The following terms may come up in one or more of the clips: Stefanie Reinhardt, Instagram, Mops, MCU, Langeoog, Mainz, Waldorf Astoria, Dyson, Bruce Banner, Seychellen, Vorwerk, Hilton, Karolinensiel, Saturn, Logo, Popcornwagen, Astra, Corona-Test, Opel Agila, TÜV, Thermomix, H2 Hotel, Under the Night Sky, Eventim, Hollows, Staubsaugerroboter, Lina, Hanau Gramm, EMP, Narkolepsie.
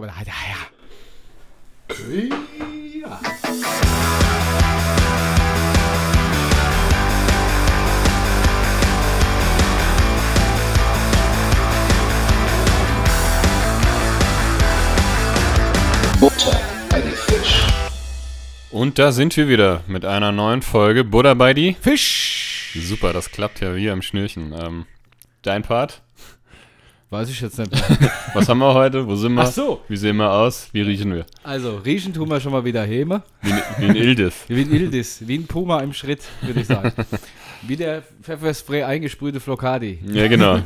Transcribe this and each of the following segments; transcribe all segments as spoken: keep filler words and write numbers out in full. kann man, ja, ja. Ja. Butter bei die Fisch. Und da sind wir wieder mit einer neuen Folge Butter bei die Fisch. Super, das klappt ja wie am Schnürchen. Ähm, dein Part? Weiß ich jetzt nicht. Was haben wir heute? Wo sind wir? Ach so. Wie sehen wir aus? Wie riechen wir? Also, riechen tun wir schon mal wieder Häme. Wie, wie ein Ildis. Wie ein Ildis. Wie ein Puma im Schritt, würde ich sagen. Wie der Pfefferspray eingesprühte Flocadi. Ja, genau.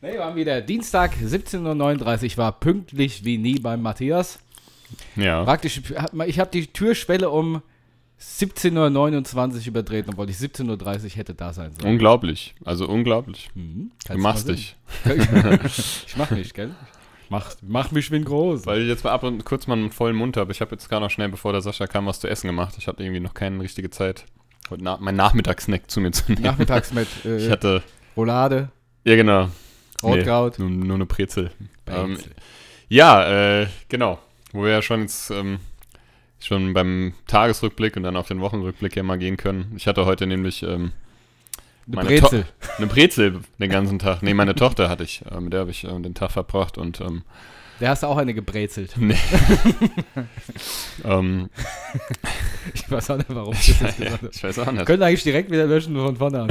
Na, wir haben wieder Dienstag, siebzehn Uhr neununddreißig. Ich war pünktlich wie nie beim Matthias. Ja. Praktisch, ich habe die Türschwelle um siebzehn Uhr neunundzwanzig übertreten, obwohl ich siebzehn Uhr dreißig hätte da sein sollen. Unglaublich, also unglaublich. Mhm. Du machst dich. Ich mach mich, gell? Mach, mach mich bin groß. Weil ich jetzt mal ab und kurz mal einen vollen Mund habe. Ich habe jetzt gar noch schnell, bevor der Sascha kam, was zu essen gemacht. Ich hatte irgendwie noch keine richtige Zeit, heute na, mein Nachmittagssnack zu mir zu nehmen. Nachmittagsmet. Äh, ich hatte Roulade. Ja, genau. Rotkraut. Nee, nur, nur eine Brezel. Ähm, ja, äh, genau. Wo wir ja schon jetzt... Ähm, schon beim Tagesrückblick und dann auf den Wochenrückblick ja mal gehen können. Ich hatte heute nämlich ähm, eine Brezel. To- eine Brezel den ganzen Tag. Nee, meine Tochter hatte ich. Mit ähm, der habe ich ähm, den Tag verbracht. Und, ähm, der hast du auch eine gebrezelt. Nee. um, ich weiß auch nicht, warum ich, ich das gesagt habe. Ich weiß auch nicht. Können eigentlich direkt wieder löschen von vorne an.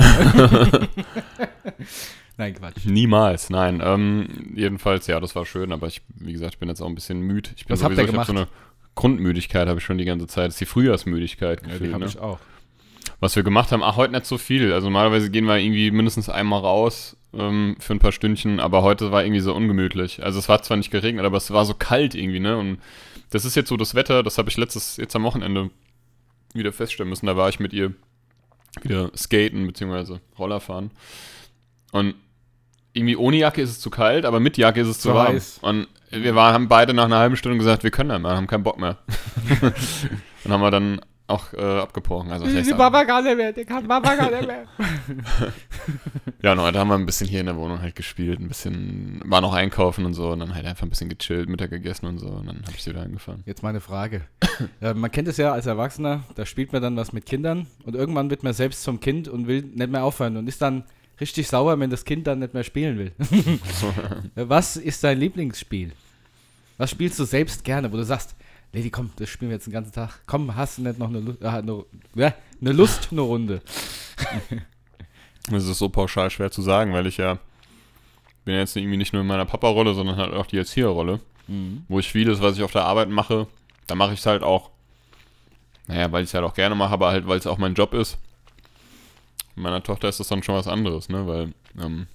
Nein, Quatsch. Niemals, nein. Ähm, jedenfalls, ja, das war schön. Aber ich, wie gesagt, ich bin jetzt auch ein bisschen müde. Ich bin Was sowieso, habt ihr gemacht? Ich hab so eine Grundmüdigkeit habe ich schon die ganze Zeit. Das ist die Frühjahrsmüdigkeit. Ja, gefühlt, die habe ne? ich auch. Was wir gemacht haben, ach, heute nicht so viel. Also normalerweise gehen wir irgendwie mindestens einmal raus ähm, für ein paar Stündchen, aber heute war irgendwie so ungemütlich. Also es war zwar nicht geregnet, aber es war so kalt irgendwie, ne? Und das ist jetzt so das Wetter, das habe ich letztes, jetzt am Wochenende wieder feststellen müssen. Da war ich mit ihr wieder skaten, beziehungsweise Roller fahren. Und irgendwie ohne Jacke ist es zu kalt, aber mit Jacke ist es zu, zu warm. Heiß. Und wir waren, haben beide nach einer halben Stunde gesagt, wir können da mal, haben keinen Bock mehr. Und haben wir dann auch äh, abgebrochen. Also, ich kann Papa gar nicht mehr, der kann Papa gar nicht mehr. Ja, und heute haben wir ein bisschen hier in der Wohnung halt gespielt, ein bisschen, waren auch einkaufen und so und dann halt einfach ein bisschen gechillt, Mittag gegessen und so und dann habe ich sie wieder angefahren. Jetzt meine Frage. Ja, man kennt es ja als Erwachsener, da spielt man dann was mit Kindern und irgendwann wird man selbst zum Kind und will nicht mehr aufhören und ist dann richtig sauer, wenn das Kind dann nicht mehr spielen will. Was ist dein Lieblingsspiel? Was spielst du selbst gerne, wo du sagst, Lady, komm, das spielen wir jetzt den ganzen Tag. Komm, hast du nicht noch eine, Lu- ah, eine, ja, eine Lust, eine Runde? Das ist so pauschal schwer zu sagen, weil ich ja bin ja jetzt irgendwie nicht nur in meiner Papa-Rolle, sondern halt auch die Erzieher-Rolle, mhm. wo ich vieles, was ich auf der Arbeit mache, da mache ich es halt auch, naja, weil ich es halt auch gerne mache, aber halt, weil es auch mein Job ist. Meiner Tochter ist das dann schon was anderes, ne? Weil, ähm,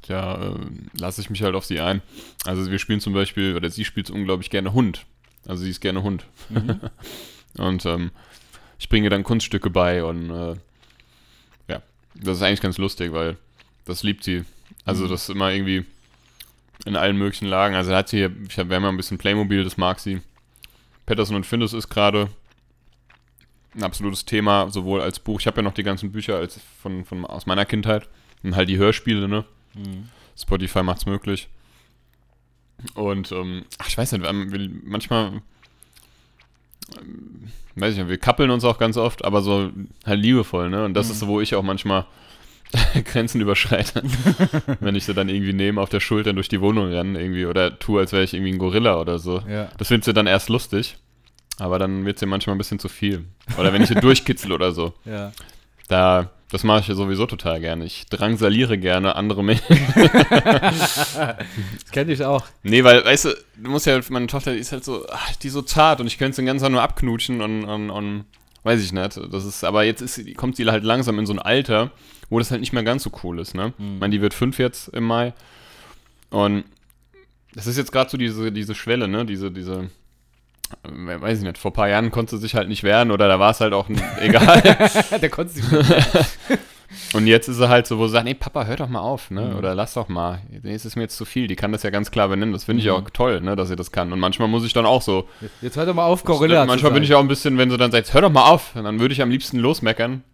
tja, äh, lasse ich mich halt auf sie ein. Also wir spielen zum Beispiel, oder sie spielt unglaublich gerne Hund. Also sie ist gerne Hund. Mhm. Und ähm, ich bringe ihr dann Kunststücke bei und äh, ja, das ist eigentlich ganz lustig, weil das liebt sie. Also mhm. das ist immer irgendwie in allen möglichen Lagen. Also hat sie, ich hab, wir haben ja ein bisschen Playmobil, das mag sie. Patterson und Findus ist gerade ein absolutes Thema, sowohl als Buch. Ich habe ja noch die ganzen Bücher als von, von, aus meiner Kindheit. Und halt die Hörspiele, ne? Mhm. Spotify macht's möglich. Und, ähm, ach, ich weiß nicht, wir, manchmal, ähm, weiß ich nicht, wir kappeln uns auch ganz oft, aber so halt liebevoll, ne? Und das mhm. ist so, wo ich auch manchmal Grenzen überschreite. Wenn ich sie dann irgendwie nehme, auf der Schulter durch die Wohnung renne, irgendwie, oder tue, als wäre ich irgendwie ein Gorilla oder so. Ja. Das findet sie dann erst lustig. Aber dann wird es ja manchmal ein bisschen zu viel. Oder wenn ich hier durchkitzel oder so. Ja. Da, das mache ich ja sowieso total gerne. Ich drangsaliere gerne andere Menschen. Das kenne ich auch. Nee, weil, weißt du, du musst ja, meine Tochter, die ist halt so, ach, die ist so zart und ich könnte den ganzen Tag nur abknutschen und, und, und weiß ich nicht. Das ist, aber jetzt ist, kommt sie halt langsam in so ein Alter, wo das halt nicht mehr ganz so cool ist, ne? Mhm. Ich meine, die wird fünf jetzt im Mai. Und das ist jetzt gerade so diese, diese Schwelle, ne? Diese, diese... weiß ich nicht, vor ein paar Jahren konnte sie sich halt nicht wehren oder da war es halt auch n- egal. Da konnte sie nicht wehren. Und jetzt ist sie halt so, wo sie sagt, nee, Papa, hör doch mal auf, ne? Mhm. Oder lass doch mal. Nee, es ist mir jetzt zu viel. Die kann das ja ganz klar benennen. Das finde ich mhm. auch toll, ne, dass sie das kann. Und manchmal muss ich dann auch so. Jetzt, jetzt hör doch mal auf, Gorilla. Manchmal bin ich auch ein bisschen, wenn sie dann sagt, hör doch mal auf. Und dann würde ich am liebsten losmeckern.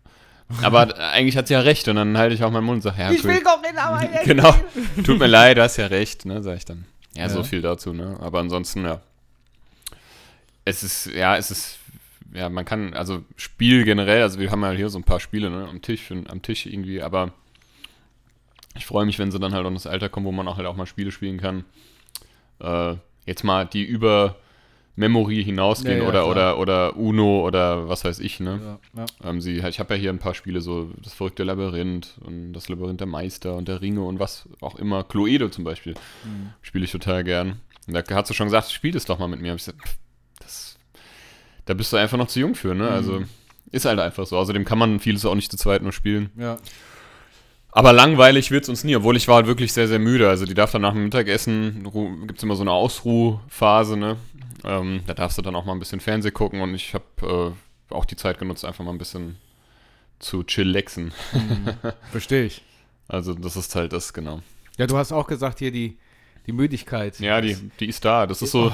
Aber eigentlich hat sie ja recht. Und dann halte ich auch meinen Mund und sage, ja, ich will Gorilla, aber genau. Tut mir leid, du hast ja recht, ne, sage ich dann. Ja, ja, so viel dazu, ne? Aber ansonsten, ja. Es ist, ja, es ist, ja, man kann, also Spiel generell, also wir haben ja hier so ein paar Spiele, ne, am Tisch, am Tisch irgendwie, aber ich freue mich, wenn sie dann halt auch in das Alter kommen, wo man auch halt auch mal Spiele spielen kann. Äh, jetzt mal die über Memory hinausgehen, ja, ja, oder, oder, oder Uno oder was weiß ich, ne? Ja, ja. Ähm, sie, ich habe ja hier ein paar Spiele, so das verrückte Labyrinth und das Labyrinth der Meister und der Ringe und was auch immer. Cluedo zum Beispiel, mhm, spiele ich total gern. Und da hat sie schon gesagt, spiel das doch mal mit mir. Hab ich gesagt, das, da bist du einfach noch zu jung für, ne? Mhm. Also ist halt einfach so. Außerdem kann man vieles auch nicht zu zweit nur spielen. Ja. Aber langweilig wird es uns nie, obwohl ich war halt wirklich sehr, sehr müde. Also die darf dann nach dem Mittagessen, gibt es immer so eine Ausruhphase, ne? Ähm, da darfst du dann auch mal ein bisschen Fernsehen gucken und ich habe äh, auch die Zeit genutzt, einfach mal ein bisschen zu chillaxen. Mhm. Verstehe ich. Also das ist halt das, genau. Ja, du hast auch gesagt hier die, die Müdigkeit. Ja, die, die ist da. Das ist so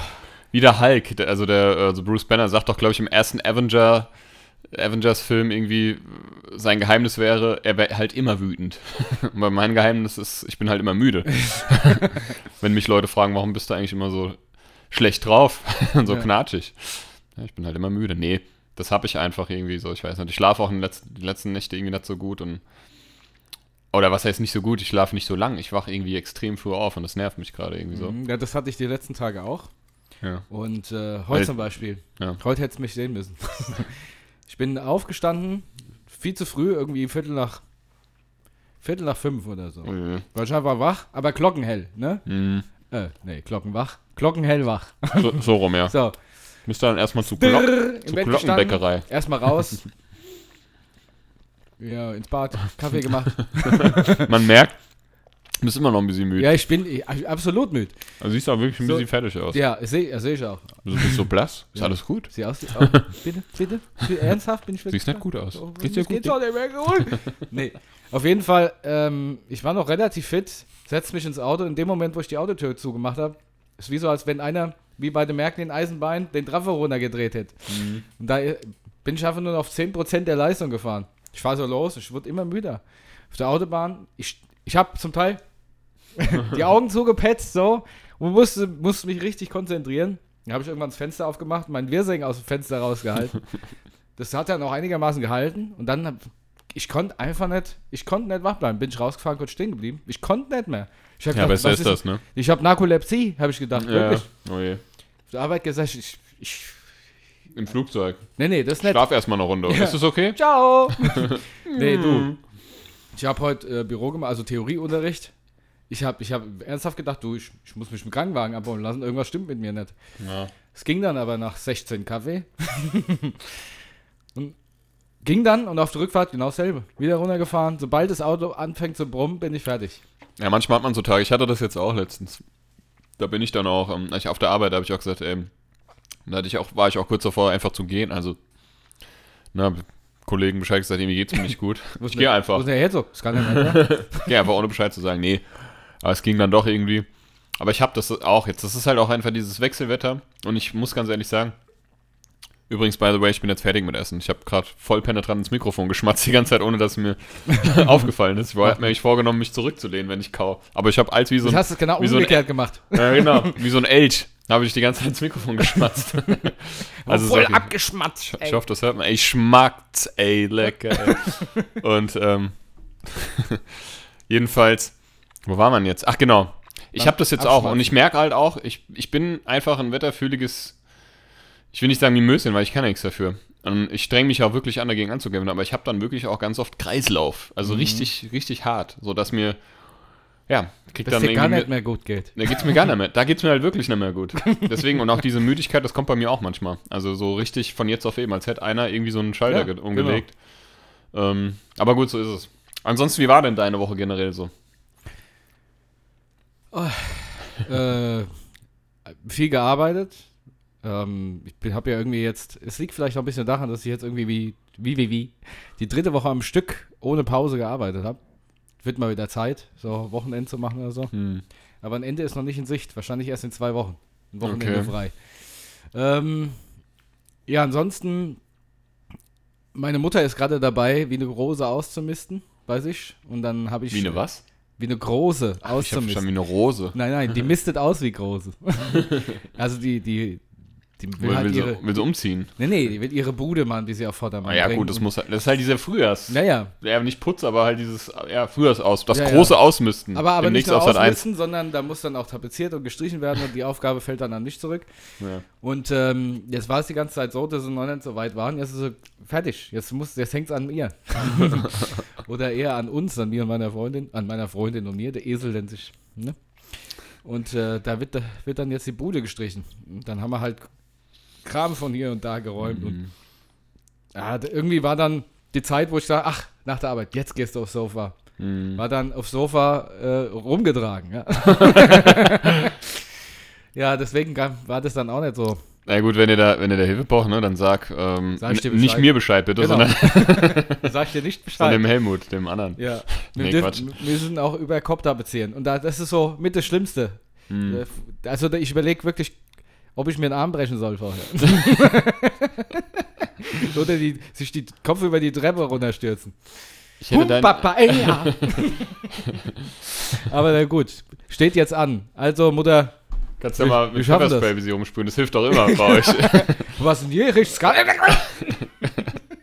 wie der Hulk. Also der also Bruce Banner sagt doch, glaube ich, im ersten Avenger Avengers-Film irgendwie, sein Geheimnis wäre, er wäre halt immer wütend. Und bei meinem Geheimnis ist, ich bin halt immer müde. Wenn mich Leute fragen, warum bist du eigentlich immer so schlecht drauf und so, ja, knatschig. Ja, ich bin halt immer müde. Nee, das habe ich einfach irgendwie so, ich weiß nicht. Ich schlafe auch in den letzten, die letzten Nächte irgendwie nicht so gut und oder was heißt nicht so gut, ich schlafe nicht so lang. Ich wache irgendwie extrem früh auf und das nervt mich gerade irgendwie so. Ja, das hatte ich die letzten Tage auch. Ja. Und äh, heute Weil, zum Beispiel. Ja. Heute hättest du mich sehen müssen. Ich bin aufgestanden, viel zu früh, irgendwie Viertel nach Viertel nach fünf oder so. Mhm. Weil ich war wach, aber glockenhell, ne? Mhm. Äh, nee, glockenwach. Glockenhell wach. So, so rum, ja. So. Müsst ihr dann erstmal zu, Glock, zu Glockenbäckerei. Erstmal raus. Ja, ins Bad, Kaffee gemacht. Man merkt, du bist immer noch ein bisschen müde. Ja, ich bin ich, absolut müde. Also siehst du auch wirklich ein so, bisschen fertig aus. Ja, sehe seh ich auch. Du bist so blass. Ist ja alles gut? Sieh aus. Oh, bitte, bitte. Ernsthaft bin ich wirklich. Siehst nicht gut aus. Oh, geht's dir gut? Geht's auch nicht mehr gut. Nee. Auf jeden Fall, ähm, ich war noch relativ fit, setzte mich ins Auto. In dem Moment, wo ich die Autotür zugemacht habe, ist wie so, als wenn einer, wie bei dem Merken in Eisenbein, den Trafo runtergedreht hätte. Mhm. Und da bin ich einfach nur auf zehn Prozent der Leistung gefahren. Ich fahre so los, ich wurde immer müder. Auf der Autobahn, ich, ich habe zum Teil die Augen zugepetzt, so, und musste, musste mich richtig konzentrieren. Dann habe ich irgendwann das Fenster aufgemacht, meinen Wirsing aus dem Fenster rausgehalten. Das hat dann auch einigermaßen gehalten. Und dann, ich konnte einfach nicht, ich konnte nicht wach bleiben. Bin ich rausgefahren, kurz stehen geblieben. Ich konnte nicht mehr. Ich hab ja, gedacht, besser ist das, ne? Ich habe Narkolepsie, habe ich gedacht, ja, wirklich. Oh je. Auf der Arbeit gesagt, ich... ich im Flugzeug. Nee, nee, das ist nett. Schlaf erstmal eine Runde. Ja. Ist das okay? Ciao! Nee, du. Ich habe heute äh, Büro gemacht, also Theorieunterricht. Ich habe ich hab ernsthaft gedacht, du, ich, ich muss mich mit dem Krankenwagen abholen lassen. Irgendwas stimmt mit mir nicht. Es ging dann aber nach sechzehn Kaffee. Und ging dann und auf der Rückfahrt genau dasselbe. Wieder runtergefahren. Sobald das Auto anfängt zu brummen, bin ich fertig. Ja, manchmal hat man so Tage. Ich hatte das jetzt auch letztens. Da bin ich dann auch, ähm, ich, auf der Arbeit habe ich auch gesagt, ähm, da hatte ich auch, war ich auch kurz davor, einfach zu gehen. Also, na, Kollegen Bescheid gesagt, irgendwie geht's mir nicht gut. Ich gehe einfach. Wo ist der jetzt so? Das kann ja nicht, ne? Geh einfach, ohne Bescheid zu sagen, nee. Aber es ging dann doch irgendwie. Aber ich habe das auch jetzt. Das ist halt auch einfach dieses Wechselwetter. Und ich muss ganz ehrlich sagen, übrigens, by the way, ich bin jetzt fertig mit Essen. Ich habe gerade voll penetrant ins Mikrofon geschmatzt die ganze Zeit, ohne dass es mir aufgefallen ist. Ich habe mir eigentlich vorgenommen, mich zurückzulehnen, wenn ich kau. Aber ich habe als wie so ein... Du hast es genau umgekehrt gemacht. Ja, genau. Wie so ein Elch. Da habe ich die ganze Zeit ins Mikrofon geschmatzt. Also voll okay. Abgeschmatzt. Ich hoffe, das hört man. Ey, schmackt's, ey, lecker. Ey. Und ähm, jedenfalls, wo war man jetzt? Ach, genau. Ich habe das jetzt auch. Und ich merke halt auch, ich, ich bin einfach ein wetterfühliges... Ich will nicht sagen wie Möschen, weil ich kann ja nichts dafür. Und ich streng mich auch wirklich an, dagegen anzukämpfen, aber ich habe dann wirklich auch ganz oft Kreislauf. Also mhm. richtig, richtig hart, sodass mir, ja, kriegt dann irgendwie... gar nicht mehr gut geht. Da geht's mir gar nicht mehr, da geht's mir halt wirklich nicht mehr gut. Deswegen, und auch diese Müdigkeit, das kommt bei mir auch manchmal. Also so richtig von jetzt auf eben, als hätte einer irgendwie so einen Schalter ja, umgelegt. Genau. Ähm, aber gut, so ist es. Ansonsten, wie war denn deine Woche generell so? Oh, äh, viel gearbeitet. Ich habe ja irgendwie jetzt, es liegt vielleicht noch ein bisschen daran, dass ich jetzt irgendwie wie, wie, wie, wie, die dritte Woche am Stück ohne Pause gearbeitet habe. Wird mal wieder Zeit, so Wochenende zu machen oder so. Hm. Aber ein Ende ist noch nicht in Sicht, wahrscheinlich erst in zwei Wochen. Ein Wochenende okay. frei. Ähm, ja, ansonsten, meine Mutter ist gerade dabei, wie eine Rose auszumisten, weiß ich. Und dann habe ich... Wie eine was? Wie eine große auszumisten. Ich hab schon wie eine Rose. Nein, nein, die mistet aus wie große. Also die, die, die will, will, halt will, ihre, sie, will sie umziehen? Nee, nee, die will ihre Bude machen, die sie auf Vordermann bringt. Ah, ja, gut, das muss halt, das ist halt dieser Frühjahrs. Naja. Ja, nicht Putz, aber halt dieses ja, Frühjahrsaus, das ja, große ja. Ausmisten. Aber, aber nicht nur ausmisten, sondern da muss dann auch tapeziert und gestrichen werden und die Aufgabe fällt dann an mich zurück. Ja. Und ähm, jetzt war es die ganze Zeit so, dass sie noch nicht so weit waren. Jetzt ist sie fertig. Jetzt, muss, jetzt hängt es an ihr. Oder eher an uns, an mir und meiner Freundin, an meiner Freundin und mir, der Esel nennt sich, ne? Und äh, da wird, wird dann jetzt die Bude gestrichen. Und dann haben wir halt Kram von hier und da geräumt. Mhm. Und, ja, irgendwie war dann die Zeit, wo ich dachte, ach, nach der Arbeit, jetzt gehst du aufs Sofa. Mhm. War dann aufs Sofa äh, rumgetragen. Ja. Ja, deswegen war das dann auch nicht so. Na gut, wenn ihr da, wenn ihr da Hilfe braucht, ne, dann sag, ähm, sag nicht mir Bescheid, bitte, genau. Sondern sag dir nicht Bescheid. Von dem Helmut, dem anderen. Ja, nee, wir, Quatsch. Wir müssen auch über Kopter beziehen. Und da, das ist so mit das Schlimmste. Hm. Also ich überlege wirklich, ob ich mir den Arm brechen soll vorher. Oder die, sich die Kopf über die Treppe runterstürzen. Ich hätte dein... Papa, ey, ja. Aber na gut, steht jetzt an. Also Mutter... Kannst du ja mal mit Pfefferspray bis sie rumsprühen, das hilft doch immer bei euch. Was denn hier? Riecht's gar nicht.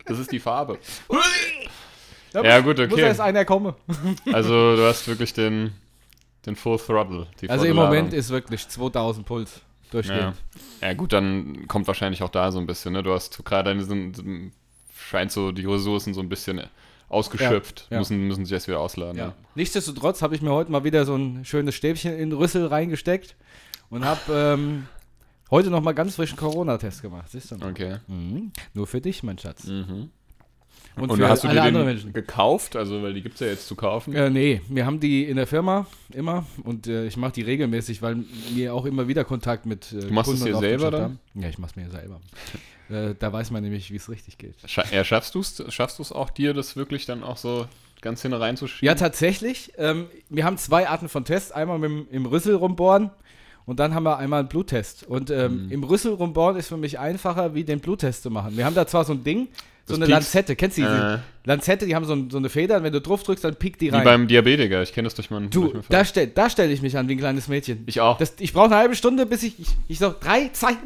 Das ist die Farbe. Ja, ja gut, okay. Muss erst einer kommen. Also du hast wirklich den, den Full Throttle. Die also im Moment ist wirklich zweitausend Puls durchgehend. Ja. Ja gut, dann kommt wahrscheinlich auch da so ein bisschen, ne? Du hast gerade deine, scheint so die Ressourcen so ein bisschen... ausgeschöpft, ja, ja. Müssen, müssen sich erst wieder ausladen. Ja. Ja. Nichtsdestotrotz habe ich mir heute mal wieder so ein schönes Stäbchen in den Rüssel reingesteckt und habe ähm, heute noch mal ganz frischen Corona-Test gemacht. Siehst du mal? Okay. Mhm. Nur für dich, mein Schatz. Mhm. Und, und für hast du alle anderen Menschen gekauft? Also, weil die gibt es ja jetzt zu kaufen. Äh, nee, wir haben die in der Firma immer und äh, ich mache die regelmäßig, weil mir auch immer wieder Kontakt mit äh, du machst Kunden es dir selber dann? Haben. Ja, ich mache es mir selber. Äh, da weiß man nämlich, wie es richtig geht. Sch- ja, schaffst du es schaffst du's auch dir, das wirklich dann auch so ganz hin reinzuschieben? Ja, tatsächlich. Ähm, wir haben zwei Arten von Tests. Einmal mit dem, im Rüssel rumbohren und dann haben wir einmal einen Bluttest. Und ähm, mhm. im Rüssel rumbohren ist für mich einfacher, wie den Bluttest zu machen. Wir haben da zwar so ein Ding, so das eine piekst. Lanzette, kennst du die? Äh. Lanzette, die haben so, ein, so eine Feder und wenn du drauf drückst, dann piekt die rein. Wie beim Diabetiker, ich kenne das durch meinen... Du, durch meinen da stelle da stell ich mich an wie ein kleines Mädchen. Ich auch. Das, ich brauche eine halbe Stunde, bis ich... Ich, ich so, drei, zwei, nein!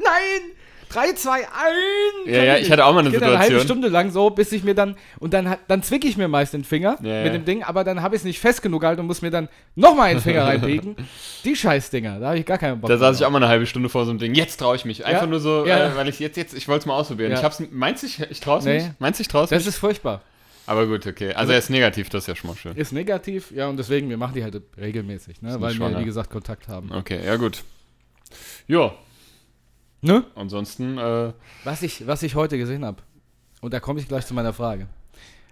Drei, zwei, ein! Ja, ja, ich hatte auch mal eine Situation. Eine halbe Stunde lang so, bis ich mir dann... Und dann, dann zwicke ich mir meist den Finger ja, mit ja. dem Ding, aber dann habe ich es nicht fest genug gehalten und muss mir dann nochmal einen Finger reinlegen. Die Scheißdinger, da habe ich gar keinen Bock. Da saß ich auch mal eine halbe Stunde vor so einem Ding. Jetzt traue ich mich. Einfach ja? nur so, ja. äh, weil ich jetzt, jetzt... Ich wollte es mal ausprobieren. Ja. Ich hab's, meinst du, ich, ich traue es nee. nicht? Meinst du, ich traue es nicht? Das ist furchtbar. Aber gut, okay. Also er ist negativ, das ist ja schon mal schön. Ist negativ, ja, und deswegen, wir machen die halt regelmäßig, ne? Weil schwanger. wir, wie gesagt, Kontakt haben. Okay, ja gut. Jo. Ne? Ansonsten, äh, was ich, was ich heute gesehen habe, und da komme ich gleich zu meiner Frage.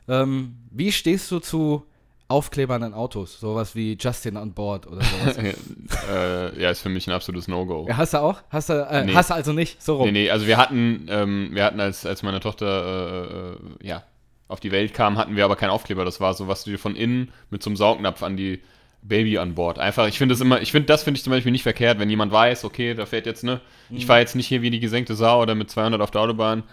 Ähm, wie stehst du zu Aufklebern an Autos? Sowas wie Justin on Board oder sowas? äh, ja, ist für mich ein absolutes No-Go. Ja, hast du auch? Hast du, äh, nee. hast du also nicht? So rum. Nee, nee, also wir hatten, ähm, wir hatten als, als meine Tochter, äh, äh, ja, auf die Welt kam, hatten wir aber keinen Aufkleber. Das war so, was du dir von innen mit so einem Saugnapf an die Baby an Bord. Einfach, ich finde das immer, ich finde, das finde ich zum Beispiel nicht verkehrt, wenn jemand weiß, okay, da fährt jetzt, ne, mhm. ich fahre jetzt nicht hier wie die gesenkte Sau oder mit zweihundert auf der Autobahn,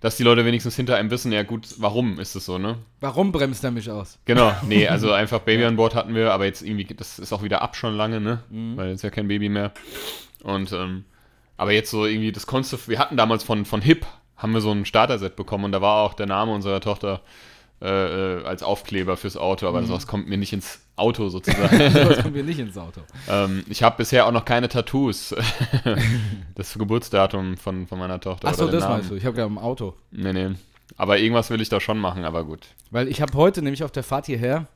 dass die Leute wenigstens hinter einem wissen, ja gut, warum ist das so, ne? Warum bremst er mich aus? Genau, nee, also einfach Baby ja. an Bord hatten wir, aber jetzt irgendwie, das ist auch wieder ab schon lange, ne, mhm. weil jetzt ja kein Baby mehr. Und, ähm, aber jetzt so irgendwie, das konntest du, wir hatten damals von, von Hip, haben wir so ein Starter-Set bekommen und da war auch der Name unserer Tochter Äh, als Aufkleber fürs Auto, aber mhm. sowas kommt mir nicht ins Auto sozusagen. Sowas kommt mir nicht ins Auto. ähm, ich habe bisher auch noch keine Tattoos. Das Geburtsdatum von, von meiner Tochter. Achso, das Namen. Meinst du? Ich habe ja im Auto. Nee, nee. Aber irgendwas will ich da schon machen, aber gut. Weil ich habe heute nämlich auf der Fahrt hierher,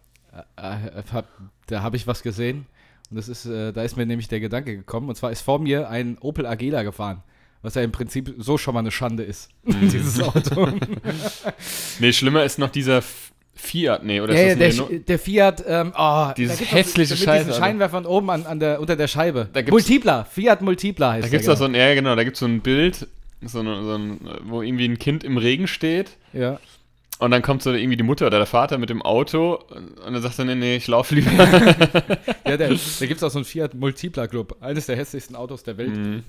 äh, hab, da habe ich was gesehen und das ist, äh, da ist mir nämlich der Gedanke gekommen und zwar ist vor mir ein Opel Agila gefahren. Was ja im Prinzip so schon mal eine Schande ist, dieses Auto. Nee, schlimmer ist noch dieser Fiat, nee, oder ja, ist das ja, der, der Fiat, ähm, oh, dieses hässliche Scheiße. Mit diesen Scheinwerfern oben an, an der, unter der Scheibe. Multipla, Fiat Multipla heißt da gibt's der. Da gibt es so ein, ja genau, da gibt es so ein Bild, so ein, so ein, wo irgendwie ein Kind im Regen steht. Ja. Und dann kommt so irgendwie die Mutter oder der Vater mit dem Auto und dann sagt er, nee, nee, ich laufe lieber. Ja, da gibt es auch so einen Fiat Multipla Club, eines der hässlichsten Autos der Welt. Mhm.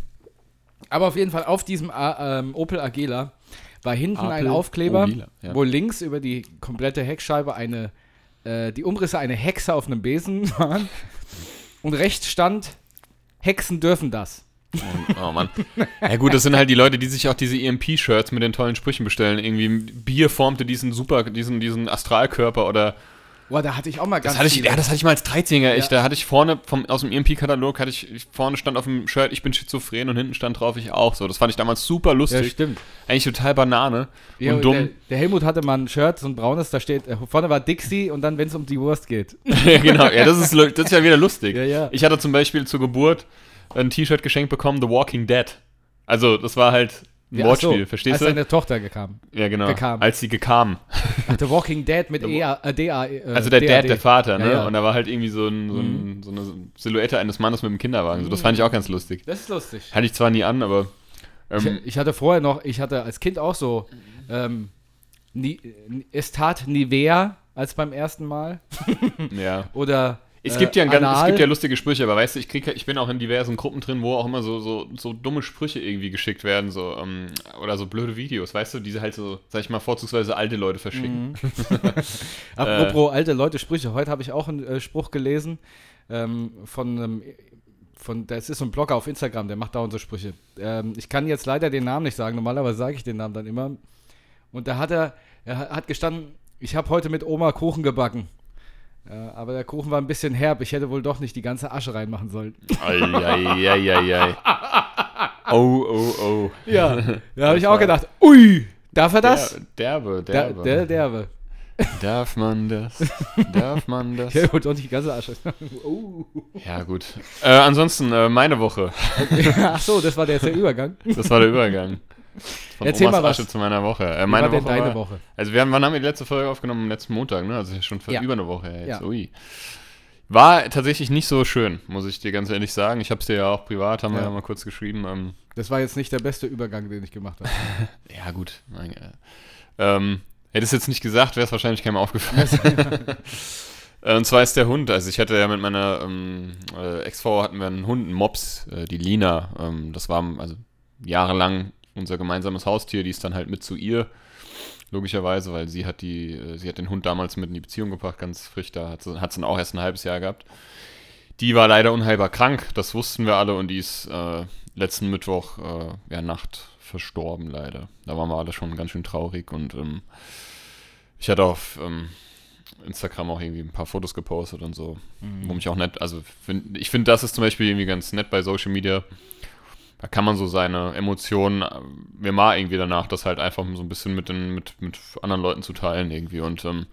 Aber auf jeden Fall auf diesem ähm, Opel Agila war hinten Apel ein Aufkleber, Ogila, ja. wo links über die komplette Heckscheibe eine äh, die Umrisse eine Hexe auf einem Besen waren und rechts stand, Hexen dürfen das. Oh Mann. Ja gut, das sind halt die Leute, die sich auch diese E M P-Shirts mit den tollen Sprüchen bestellen. Irgendwie Bier formte diesen super, diesen, diesen Astralkörper oder... Boah, da hatte ich auch mal ganz das hatte ich, Ja, das hatte ich mal als dreizehnjähriger. Ja. Da hatte ich vorne, vom, aus dem E M P-Katalog, hatte ich, vorne stand auf dem Shirt, ich bin schizophren und hinten stand drauf, ich auch so. Das fand ich damals super lustig. Ja, stimmt. Eigentlich total Banane ja, und dumm. Der, der Helmut hatte mal ein Shirt, so ein braunes, da steht, vorne war Dixie und dann, wenn es um die Wurst geht. Ja, genau. Ja, das ist, das ist ja wieder lustig. Ja, ja. Ich hatte zum Beispiel zur Geburt ein T-Shirt geschenkt bekommen, The Walking Dead. Also, das war halt... Ja, Wortspiel, so, verstehst als du? Als deine Tochter gekam. Ja, genau. Gekam. Als sie gekam. Ach, The Walking Dead mit D A. Äh, also der Dad, der Vater, ne? Ja, ja. Und da war halt irgendwie so, ein, so, ein, mhm. so eine Silhouette eines Mannes mit dem Kinderwagen. So, das fand ich auch ganz lustig. Das ist lustig. Hatte ich zwar nie an, aber... Ähm, ich, ich hatte vorher noch, ich hatte als Kind auch so... Ähm, nie, es tat Nivea als beim ersten Mal. Ja. Oder... Es gibt, ja ein ganz, es gibt ja lustige Sprüche, aber weißt du, ich, krieg, ich bin auch in diversen Gruppen drin, wo auch immer so, so, so dumme Sprüche irgendwie geschickt werden so ähm, oder so blöde Videos, weißt du, die halt so, sag ich mal, vorzugsweise alte Leute verschicken. Mhm. Apropos äh. alte Leute Sprüche, heute habe ich auch einen äh, Spruch gelesen ähm, von einem, von, das ist so ein Blogger auf Instagram, der macht da unsere Sprüche. Ähm, ich kann jetzt leider den Namen nicht sagen, normalerweise sage ich den Namen dann immer. Und da hat er, er hat gestanden, ich habe heute mit Oma Kuchen gebacken. Aber der Kuchen war ein bisschen herb. Ich hätte wohl doch nicht die ganze Asche reinmachen sollen. Eieieiei. Oh, oh, oh. Ja, da habe ich auch gedacht, ui, darf er das? Derbe, derbe. Der, der, derbe. Darf man das? Darf man das? Ja, doch nicht die ganze Asche. Oh. Ja, gut. Äh, ansonsten, äh, meine Woche. Ach so, das war der, jetzt der Übergang. Das war der Übergang. Von Erzähl Omas mal was. Asche zu meiner Woche. Äh, meine Woche, denn deine war, Woche. Also wir haben, wann haben wir die letzte Folge aufgenommen? Am letzten Montag, ne? Also schon ja. über eine Woche her jetzt. Ja. Ui. War tatsächlich nicht so schön, muss ich dir ganz ehrlich sagen. Ich habe es dir ja auch privat, haben ja. wir ja mal kurz geschrieben. Ähm, das war jetzt nicht der beste Übergang, den ich gemacht habe. Ja gut. Nein, äh, ähm, hättest du jetzt nicht gesagt, wäre es wahrscheinlich keinem aufgefallen. Und zwar ist der Hund, also ich hatte ja mit meiner ähm, äh, Ex-Frau hatten wir einen Hund, einen Mops, äh, die Lina. Ähm, das war also jahrelang unser gemeinsames Haustier, die ist dann halt mit zu ihr, logischerweise, weil sie hat die, sie hat den Hund damals mit in die Beziehung gebracht, ganz frisch, da hat sie dann auch erst ein halbes Jahr gehabt. Die war leider unheilbar krank, das wussten wir alle und die ist äh, letzten Mittwoch, äh, ja, Nacht verstorben leider. Da waren wir alle schon ganz schön traurig und ähm, ich hatte auf ähm, Instagram auch irgendwie ein paar Fotos gepostet und so, mhm. wo mich auch nett, also find, ich finde, das ist zum Beispiel irgendwie ganz nett bei Social Media. Da kann man so seine Emotionen, mir mal irgendwie danach, das halt einfach so ein bisschen mit, den, mit, mit anderen Leuten zu teilen irgendwie. Und ähm,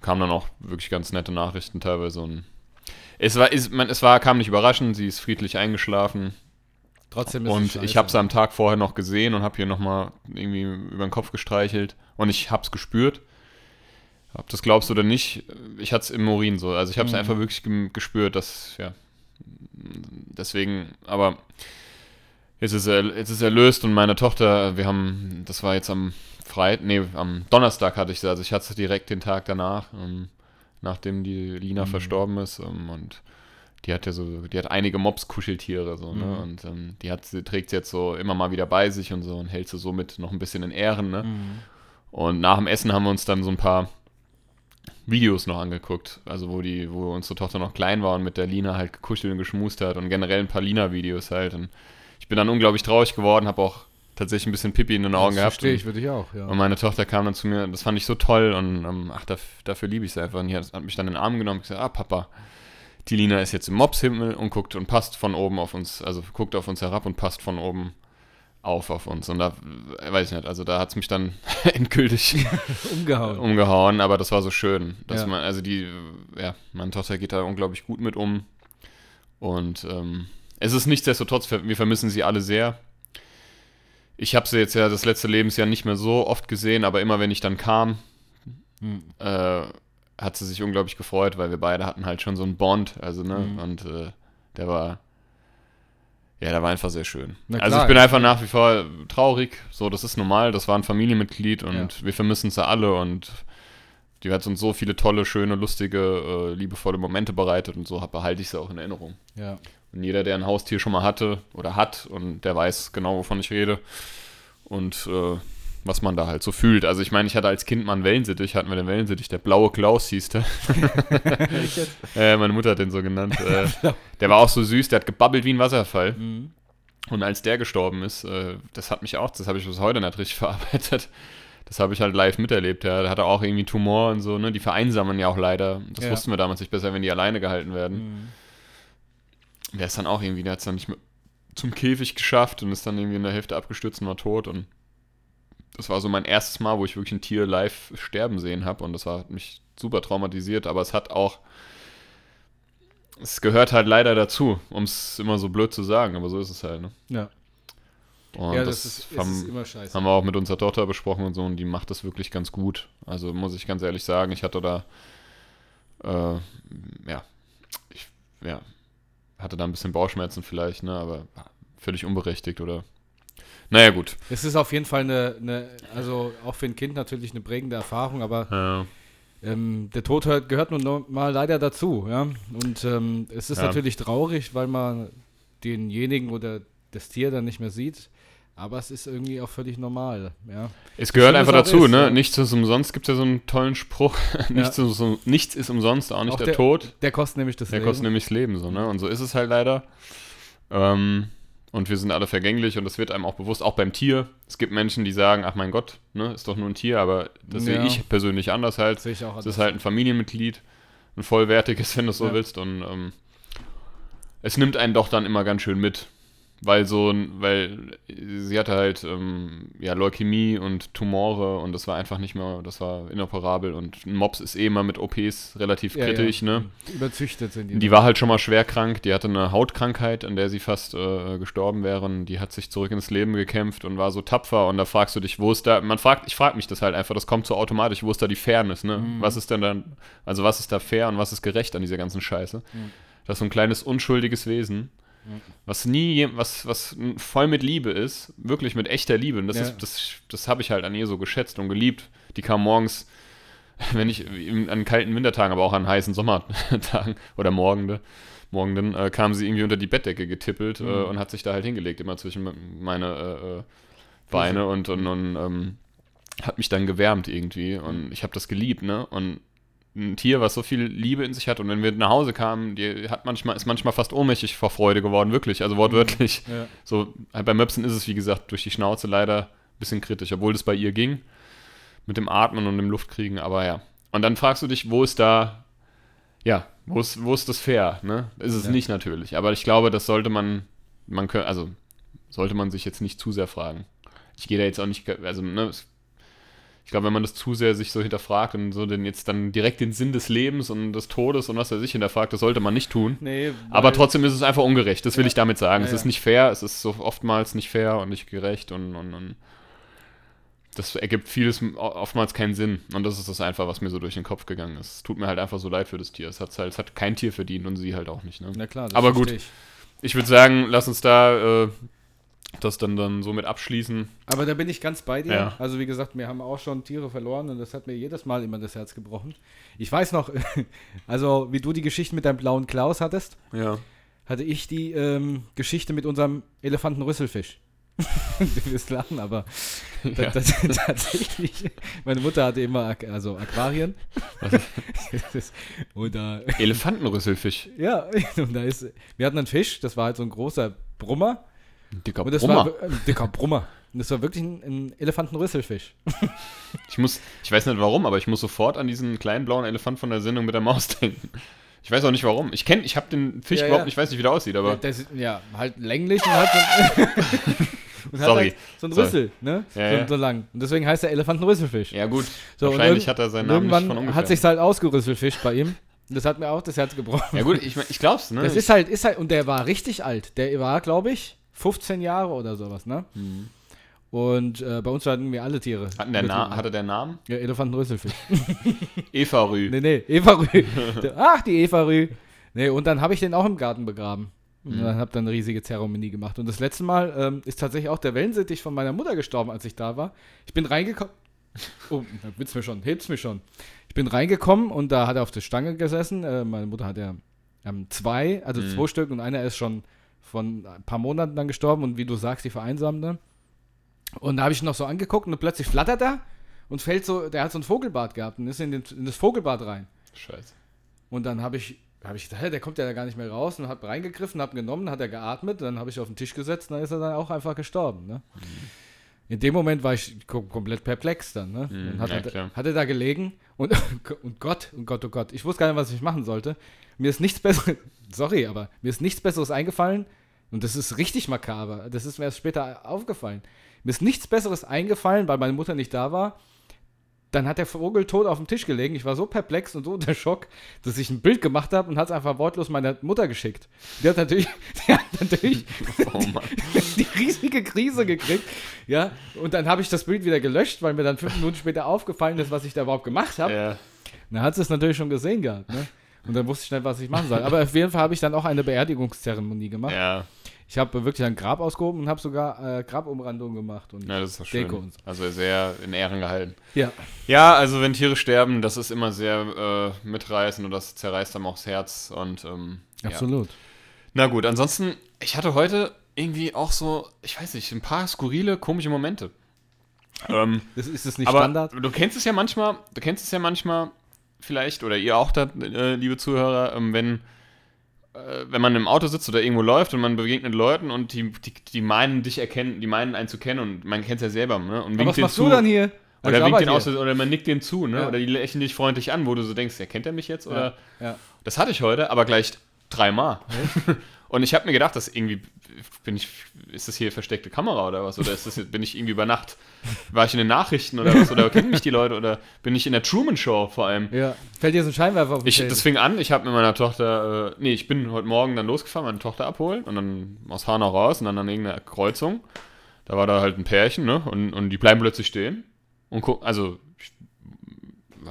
kamen dann auch wirklich ganz nette Nachrichten teilweise. Und es war, ist, man, es war, kam nicht überraschend, sie ist friedlich eingeschlafen. Trotzdem ist Und ich habe sie am Tag vorher noch gesehen und habe hier nochmal irgendwie über den Kopf gestreichelt. Und ich habe es gespürt. Ob das glaubst du oder nicht, ich hatte es im Urin so. Also ich habe es mhm. einfach wirklich gem- gespürt, dass, ja, deswegen, aber... Jetzt ist er, jetzt ist er erlöst und meine Tochter, wir haben, das war jetzt am Freitag, nee, am Donnerstag hatte ich sie, also ich hatte sie direkt den Tag danach, ähm, nachdem die Lina mhm. verstorben ist ähm, und die hat ja so, die hat einige Mops-Kuscheltiere so, ne, mhm. und ähm, die hat, sie trägt sie jetzt so immer mal wieder bei sich und so und hält sie somit noch ein bisschen in Ehren, ne, mhm. und nach dem Essen haben wir uns dann so ein paar Videos noch angeguckt, also wo die, wo unsere Tochter noch klein war und mit der Lina halt gekuschelt und geschmust hat und generell ein paar Lina-Videos halt und ich bin dann unglaublich traurig geworden, habe auch tatsächlich ein bisschen Pipi in den Augen das gehabt. Verstehe ich, würde ich auch, ja. Und meine Tochter kam dann zu mir, das fand ich so toll und ähm, ach, dafür, dafür liebe ich es einfach. Und die hat, hat mich dann in den Arm genommen und gesagt, ah Papa, die Lina ist jetzt im Mopshimmel und guckt und passt von oben auf uns, also guckt auf uns herab und passt von oben auf auf uns. Und da, weiß ich nicht, also da hat es mich dann endgültig umgehauen. umgehauen, aber das war so schön. Dass ja. man, also die, ja, meine Tochter geht da unglaublich gut mit um und, ähm, es ist nichtsdestotrotz, wir vermissen sie alle sehr. Ich habe sie jetzt ja das letzte Lebensjahr nicht mehr so oft gesehen, aber immer wenn ich dann kam, mhm. äh, hat sie sich unglaublich gefreut, weil wir beide hatten halt schon so einen Bond, also ne, mhm. und äh, der war, ja, der war einfach sehr schön. Na klar, also ich bin einfach nach wie vor traurig, so, das ist normal, das war ein Familienmitglied und ja. wir vermissen sie alle und die hat uns so viele tolle, schöne, lustige, äh, liebevolle Momente bereitet und so behalte ich sie auch in Erinnerung. Ja. Und jeder, der ein Haustier schon mal hatte oder hat, und der weiß genau, wovon ich rede. Und äh, was man da halt so fühlt. Also ich meine, ich hatte als Kind mal einen Wellensittich, hatten wir den Wellensittich, der blaue Klaus hieß der. äh, meine Mutter hat den so genannt. Äh, der war auch so süß, der hat gebabbelt wie ein Wasserfall. Mhm. Und als der gestorben ist, äh, das hat mich auch, das habe ich bis heute nicht richtig verarbeitet. Das habe ich halt live miterlebt, ja. Der hatte auch irgendwie Tumor und so, ne? Die vereinsamen ja auch leider. Das ja. wussten wir damals nicht besser, wenn die alleine gehalten werden. Mhm. Der ist dann auch irgendwie, der hat es dann nicht mehr zum Käfig geschafft und ist dann irgendwie in der Hälfte abgestürzt und war tot. Und das war so mein erstes Mal, wo ich wirklich ein Tier live sterben sehen habe. Und das war, hat mich super traumatisiert, aber es hat auch, es gehört halt leider dazu, um es immer so blöd zu sagen, aber so ist es halt, ne? Ja. Und ja, das, das ist, haben, ist immer scheiße. Haben wir auch mit unserer Tochter besprochen und so, und die macht das wirklich ganz gut. Also muss ich ganz ehrlich sagen, ich hatte da äh, ja, ich ja, hatte da ein bisschen Bauchschmerzen vielleicht, ne, aber völlig unberechtigt oder naja, gut. Es ist auf jeden Fall eine, eine also auch für ein Kind natürlich eine prägende Erfahrung, aber ja. Ähm, der Tod hört, gehört nun mal leider dazu, ja. Und ähm, es ist ja. natürlich traurig, weil man denjenigen oder das Tier dann nicht mehr sieht, aber es ist irgendwie auch völlig normal, ja. Es gehört einfach dazu, ist, ne? Ja. Nichts ist umsonst, gibt es ja so einen tollen Spruch. nichts, ja. ist um, nichts ist umsonst, auch nicht auch der, der Tod. Der kostet nämlich das der Leben. Der kostet nämlich das Leben, so, ne? Und so ist es halt leider. Ähm, und wir sind alle vergänglich und das wird einem auch bewusst, auch beim Tier. Es gibt Menschen, die sagen, ach mein Gott, ne, ist doch nur ein Tier, aber das ja. sehe ich persönlich anders halt. Das sehe ich auch anders. Es ist halt ein Familienmitglied, ein vollwertiges, wenn du es so ja. willst. Und ähm, es nimmt einen doch dann immer ganz schön mit. Weil so, weil sie hatte halt ähm, ja, Leukämie und Tumore und das war einfach nicht mehr, das war inoperabel und Mops ist eh immer mit O Ps relativ ja, kritisch, ja. ne? Überzüchtet sind die. Die war halt schon mal schwer krank, die hatte eine Hautkrankheit, an der sie fast äh, gestorben wäre und die hat sich zurück ins Leben gekämpft und war so tapfer und da fragst du dich, wo ist da, man fragt, ich frag mich das halt einfach, das kommt so automatisch, wo ist da die Fairness, ne? Mhm. Was ist denn dann, also was ist da fair und was ist gerecht an dieser ganzen Scheiße? Mhm. Das ist so ein kleines unschuldiges Wesen. Was nie, was, was voll mit Liebe ist, wirklich mit echter Liebe. Und das, ja. ist, das, das habe ich halt an ihr so geschätzt und geliebt. Die kam morgens, wenn ich an kalten Wintertagen, aber auch an heißen Sommertagen oder morgende, morgenden, äh, kam sie irgendwie unter die Bettdecke getippelt mhm. äh, und hat sich da halt hingelegt, immer zwischen meine äh, Beine und, und, und ähm, hat mich dann gewärmt irgendwie. Und ich habe das geliebt, ne? Und ein Tier, was so viel Liebe in sich hat und wenn wir nach Hause kamen, die hat manchmal, ist manchmal fast ohnmächtig vor Freude geworden, wirklich, also wortwörtlich. Ja. So, halt bei Möpsen ist es, wie gesagt, durch die Schnauze leider ein bisschen kritisch, obwohl das bei ihr ging, mit dem Atmen und dem Luftkriegen, aber ja. Und dann fragst du dich, wo ist da, ja, wo ist, wo ist das fair, ne? Ist es ja. nicht natürlich, aber ich glaube, das sollte man, man könnte, also sollte man sich jetzt nicht zu sehr fragen. Ich gehe da jetzt auch nicht, also, ne, es ich glaube, wenn man das zu sehr sich so hinterfragt und so den jetzt dann direkt den Sinn des Lebens und des Todes und was er sich hinterfragt, das sollte man nicht tun. Nee, aber trotzdem ist es einfach ungerecht, das will ja. ich damit sagen. Ja, es ist nicht fair, es ist so oftmals nicht fair und nicht gerecht und, und, und das ergibt vieles oftmals keinen Sinn. Und das ist das einfach, was mir so durch den Kopf gegangen ist. Es tut mir halt einfach so leid für das Tier. Es, hat's halt, es hat kein Tier verdient und sie halt auch nicht. Ne? Na klar, das aber gut, ich, ich würde sagen, lass uns da... Äh, das dann, dann so mit abschließen. Aber da bin ich ganz bei dir. Ja. Also wie gesagt, wir haben auch schon Tiere verloren und das hat mir jedes Mal immer das Herz gebrochen. Ich weiß noch, also wie du die Geschichte mit deinem blauen Klaus hattest, ja. hatte ich die ähm, Geschichte mit unserem Elefantenrüsselfisch. Du wirst lachen, aber ja. das, das, tatsächlich, meine Mutter hatte immer Aqu- also Aquarien. Oder Elefantenrüsselfisch? Ja, und da ist, wir hatten einen Fisch, das war halt so ein großer Brummer. Ein dicker und das Brummer. War, äh, dicker Brummer. Und das war wirklich ein, ein Elefantenrüsselfisch. Ich muss, ich weiß nicht warum, aber ich muss sofort an diesen kleinen blauen Elefant von der Sendung mit der Maus denken. Ich weiß auch nicht warum. Ich kenne, ich habe den Fisch ja, überhaupt ja. nicht, ich weiß nicht, wie der aussieht, aber. Ja, das, ja halt länglich und hat so ein, sorry. Halt so ein Rüssel, ne? Ja, so, ja. so lang. Und deswegen heißt er Elefantenrüsselfisch. Ja, gut. So, wahrscheinlich irgend- hat er seinen Namen nicht von ungefähr. Hat sich halt ausgerüsselfisch bei ihm. Das hat mir auch das Herz gebrochen. Ja, gut, ich, ich glaub's, ne? Das ist halt, ist halt, und der war richtig alt. Der war, glaube ich, fünfzehn Jahre oder sowas, ne? Mhm. Und äh, bei uns hatten wir alle Tiere. Hatten der Na- hatte der Namen? Ja, Elefantenrüsselfisch. Eva Rü. Nee, nee, Eva Rü. Ach, die Eva Rü. Nee, und dann habe ich den auch im Garten begraben. Und mhm. dann habe ich eine riesige Zeremonie gemacht. Und das letzte Mal ähm, ist tatsächlich auch der Wellensittich von meiner Mutter gestorben, als ich da war. Ich bin reingekommen. Oh, hebt's mir schon, hebt's mir schon. Ich bin reingekommen und da hat er auf der Stange gesessen. Äh, meine Mutter hat ja ähm, zwei, also mhm. zwei Stück und einer ist schon von ein paar Monaten dann gestorben und wie du sagst, die Vereinsamte. Und da habe ich ihn noch so angeguckt und plötzlich flattert er und fällt so, der hat so ein Vogelbad gehabt und ist in, den, in das Vogelbad rein. Scheiße. Und dann habe ich, hab ich gedacht, der kommt ja da gar nicht mehr raus, und habe reingegriffen, habe ihn genommen, hat er geatmet, dann habe ich auf den Tisch gesetzt und dann ist er dann auch einfach gestorben, ne? Mhm. In dem Moment war ich kom- komplett perplex dann, ne? Mm, dann hat, ja, er, hat er da gelegen und, und Gott, und Gott, oh Gott, ich wusste gar nicht, was ich machen sollte. Mir ist nichts Besseres, sorry, aber mir ist nichts Besseres eingefallen, und das ist richtig makaber, das ist mir erst später aufgefallen. Mir ist nichts Besseres eingefallen, weil meine Mutter nicht da war. Dann hat der Vogel tot auf dem Tisch gelegen. Ich war so perplex und so unter Schock, dass ich ein Bild gemacht habe und hat es einfach wortlos meiner Mutter geschickt. Die hat natürlich, die, hat natürlich oh, die, die riesige Krise gekriegt. Ja, und dann habe ich das Bild wieder gelöscht, weil mir dann fünf Minuten später aufgefallen ist, was ich da überhaupt gemacht habe. Ja. Dann hat sie es natürlich schon gesehen gehabt. Ne? Und dann wusste ich nicht, was ich machen soll. Aber auf jeden Fall habe ich dann auch eine Beerdigungszeremonie gemacht. Ja. Ich habe wirklich ein Grab ausgehoben und habe sogar äh, Grabumrandung gemacht und ja, das ist doch schön. Deko und so. Also sehr in Ehren gehalten. Ja. Ja, also wenn Tiere sterben, das ist immer sehr äh, mitreißend, und das zerreißt einem auch das Herz. Und, ähm, absolut. Ja. Na gut, ansonsten, ich hatte heute irgendwie auch so, ich weiß nicht, ein paar skurrile, komische Momente. ähm, das ist das nicht aber Standard? Du kennst es ja manchmal, du kennst es ja manchmal vielleicht, oder ihr auch, da, äh, liebe Zuhörer, ähm, wenn... wenn man im Auto sitzt oder irgendwo läuft und man begegnet Leuten und die, die, die meinen dich erkennen, die meinen einen zu kennen, und man kennt es ja selber, ne? Und winkt was machst du dann hier? Oder, winkt den aus, oder man nickt denen zu, ne? Ja. Oder die lächeln dich freundlich an, wo du so denkst, erkennt er mich jetzt? Ja. Oder ja. Das hatte ich heute, aber gleich dreimal. Ja. Und ich habe mir gedacht, dass irgendwie bin ich, ist das hier versteckte Kamera oder was? Oder ist das, bin ich irgendwie über Nacht? War ich in den Nachrichten oder was? Oder kennen mich die Leute? Oder bin ich in der Truman Show vor allem? Ja. Fällt dir so ein Scheinwerfer auf den Kopf? Das fing an. Ich habe mit meiner Tochter, äh, nee, ich bin heute Morgen dann losgefahren, meine Tochter abholen und dann aus Hanau raus und dann an irgendeiner Kreuzung. Da war da halt ein Pärchen, ne? Und, und die bleiben plötzlich stehen und gucken, also ich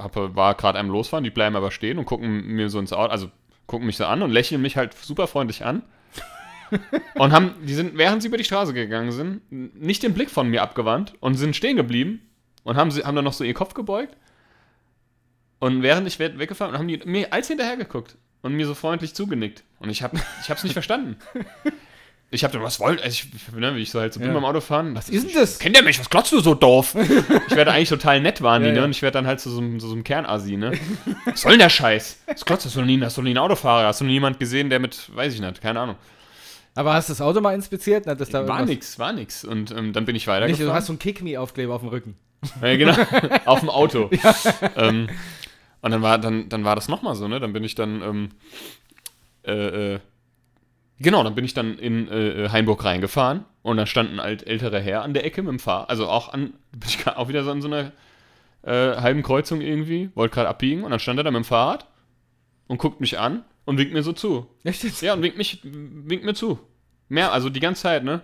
hab, war gerade am Losfahren, die bleiben aber stehen und gucken mir so ins Auto, also gucken mich so an und lächeln mich halt super freundlich an. Und haben, die sind, während sie über die Straße gegangen sind, nicht den Blick von mir abgewandt und sind stehen geblieben und haben, haben dann noch so ihr Kopf gebeugt. Und während ich weggefahren bin, haben die mir als hinterher geguckt und mir so freundlich zugenickt. Und ich, hab, ich hab's nicht verstanden. Ich hab dann, was wollen, also ich, ne, wie ich so halt so ja. bin beim Autofahren. Was ist denn das? Kennt ihr mich? Was glotzt du so doof? Ich werde eigentlich total nett, waren die, ja, ne? Ja. Und ich werde dann halt zu so, so, so einem Kernasi, ne? Was soll denn der Scheiß? Was glotzt du so nie? Hast du nie einen Autofahrer? Hast du nie jemanden gesehen, der mit, weiß ich nicht, keine Ahnung. Aber hast du das Auto mal inspiziert? Hat das da war irgendwas? nix, war nix. Und ähm, dann bin ich weitergefahren. Nicht, du hast so einen Kick-Me-Aufkleber auf dem Rücken. Ja, genau. Auf dem Auto. Ja. Ähm, und dann war, dann, dann war das nochmal so, ne? Dann bin ich dann, ähm, äh, äh, Genau, dann bin ich dann in äh, Hainburg reingefahren und da stand ein alt älterer Herr an der Ecke mit dem Fahrrad, also auch an, bin ich auch wieder so an so einer äh, halben Kreuzung irgendwie, wollte gerade abbiegen und dann stand er da mit dem Fahrrad und guckt mich an und winkt mir so zu. Echt jetzt? Ja, und winkt mich, winkt mir zu. Mehr, also die ganze Zeit, ne?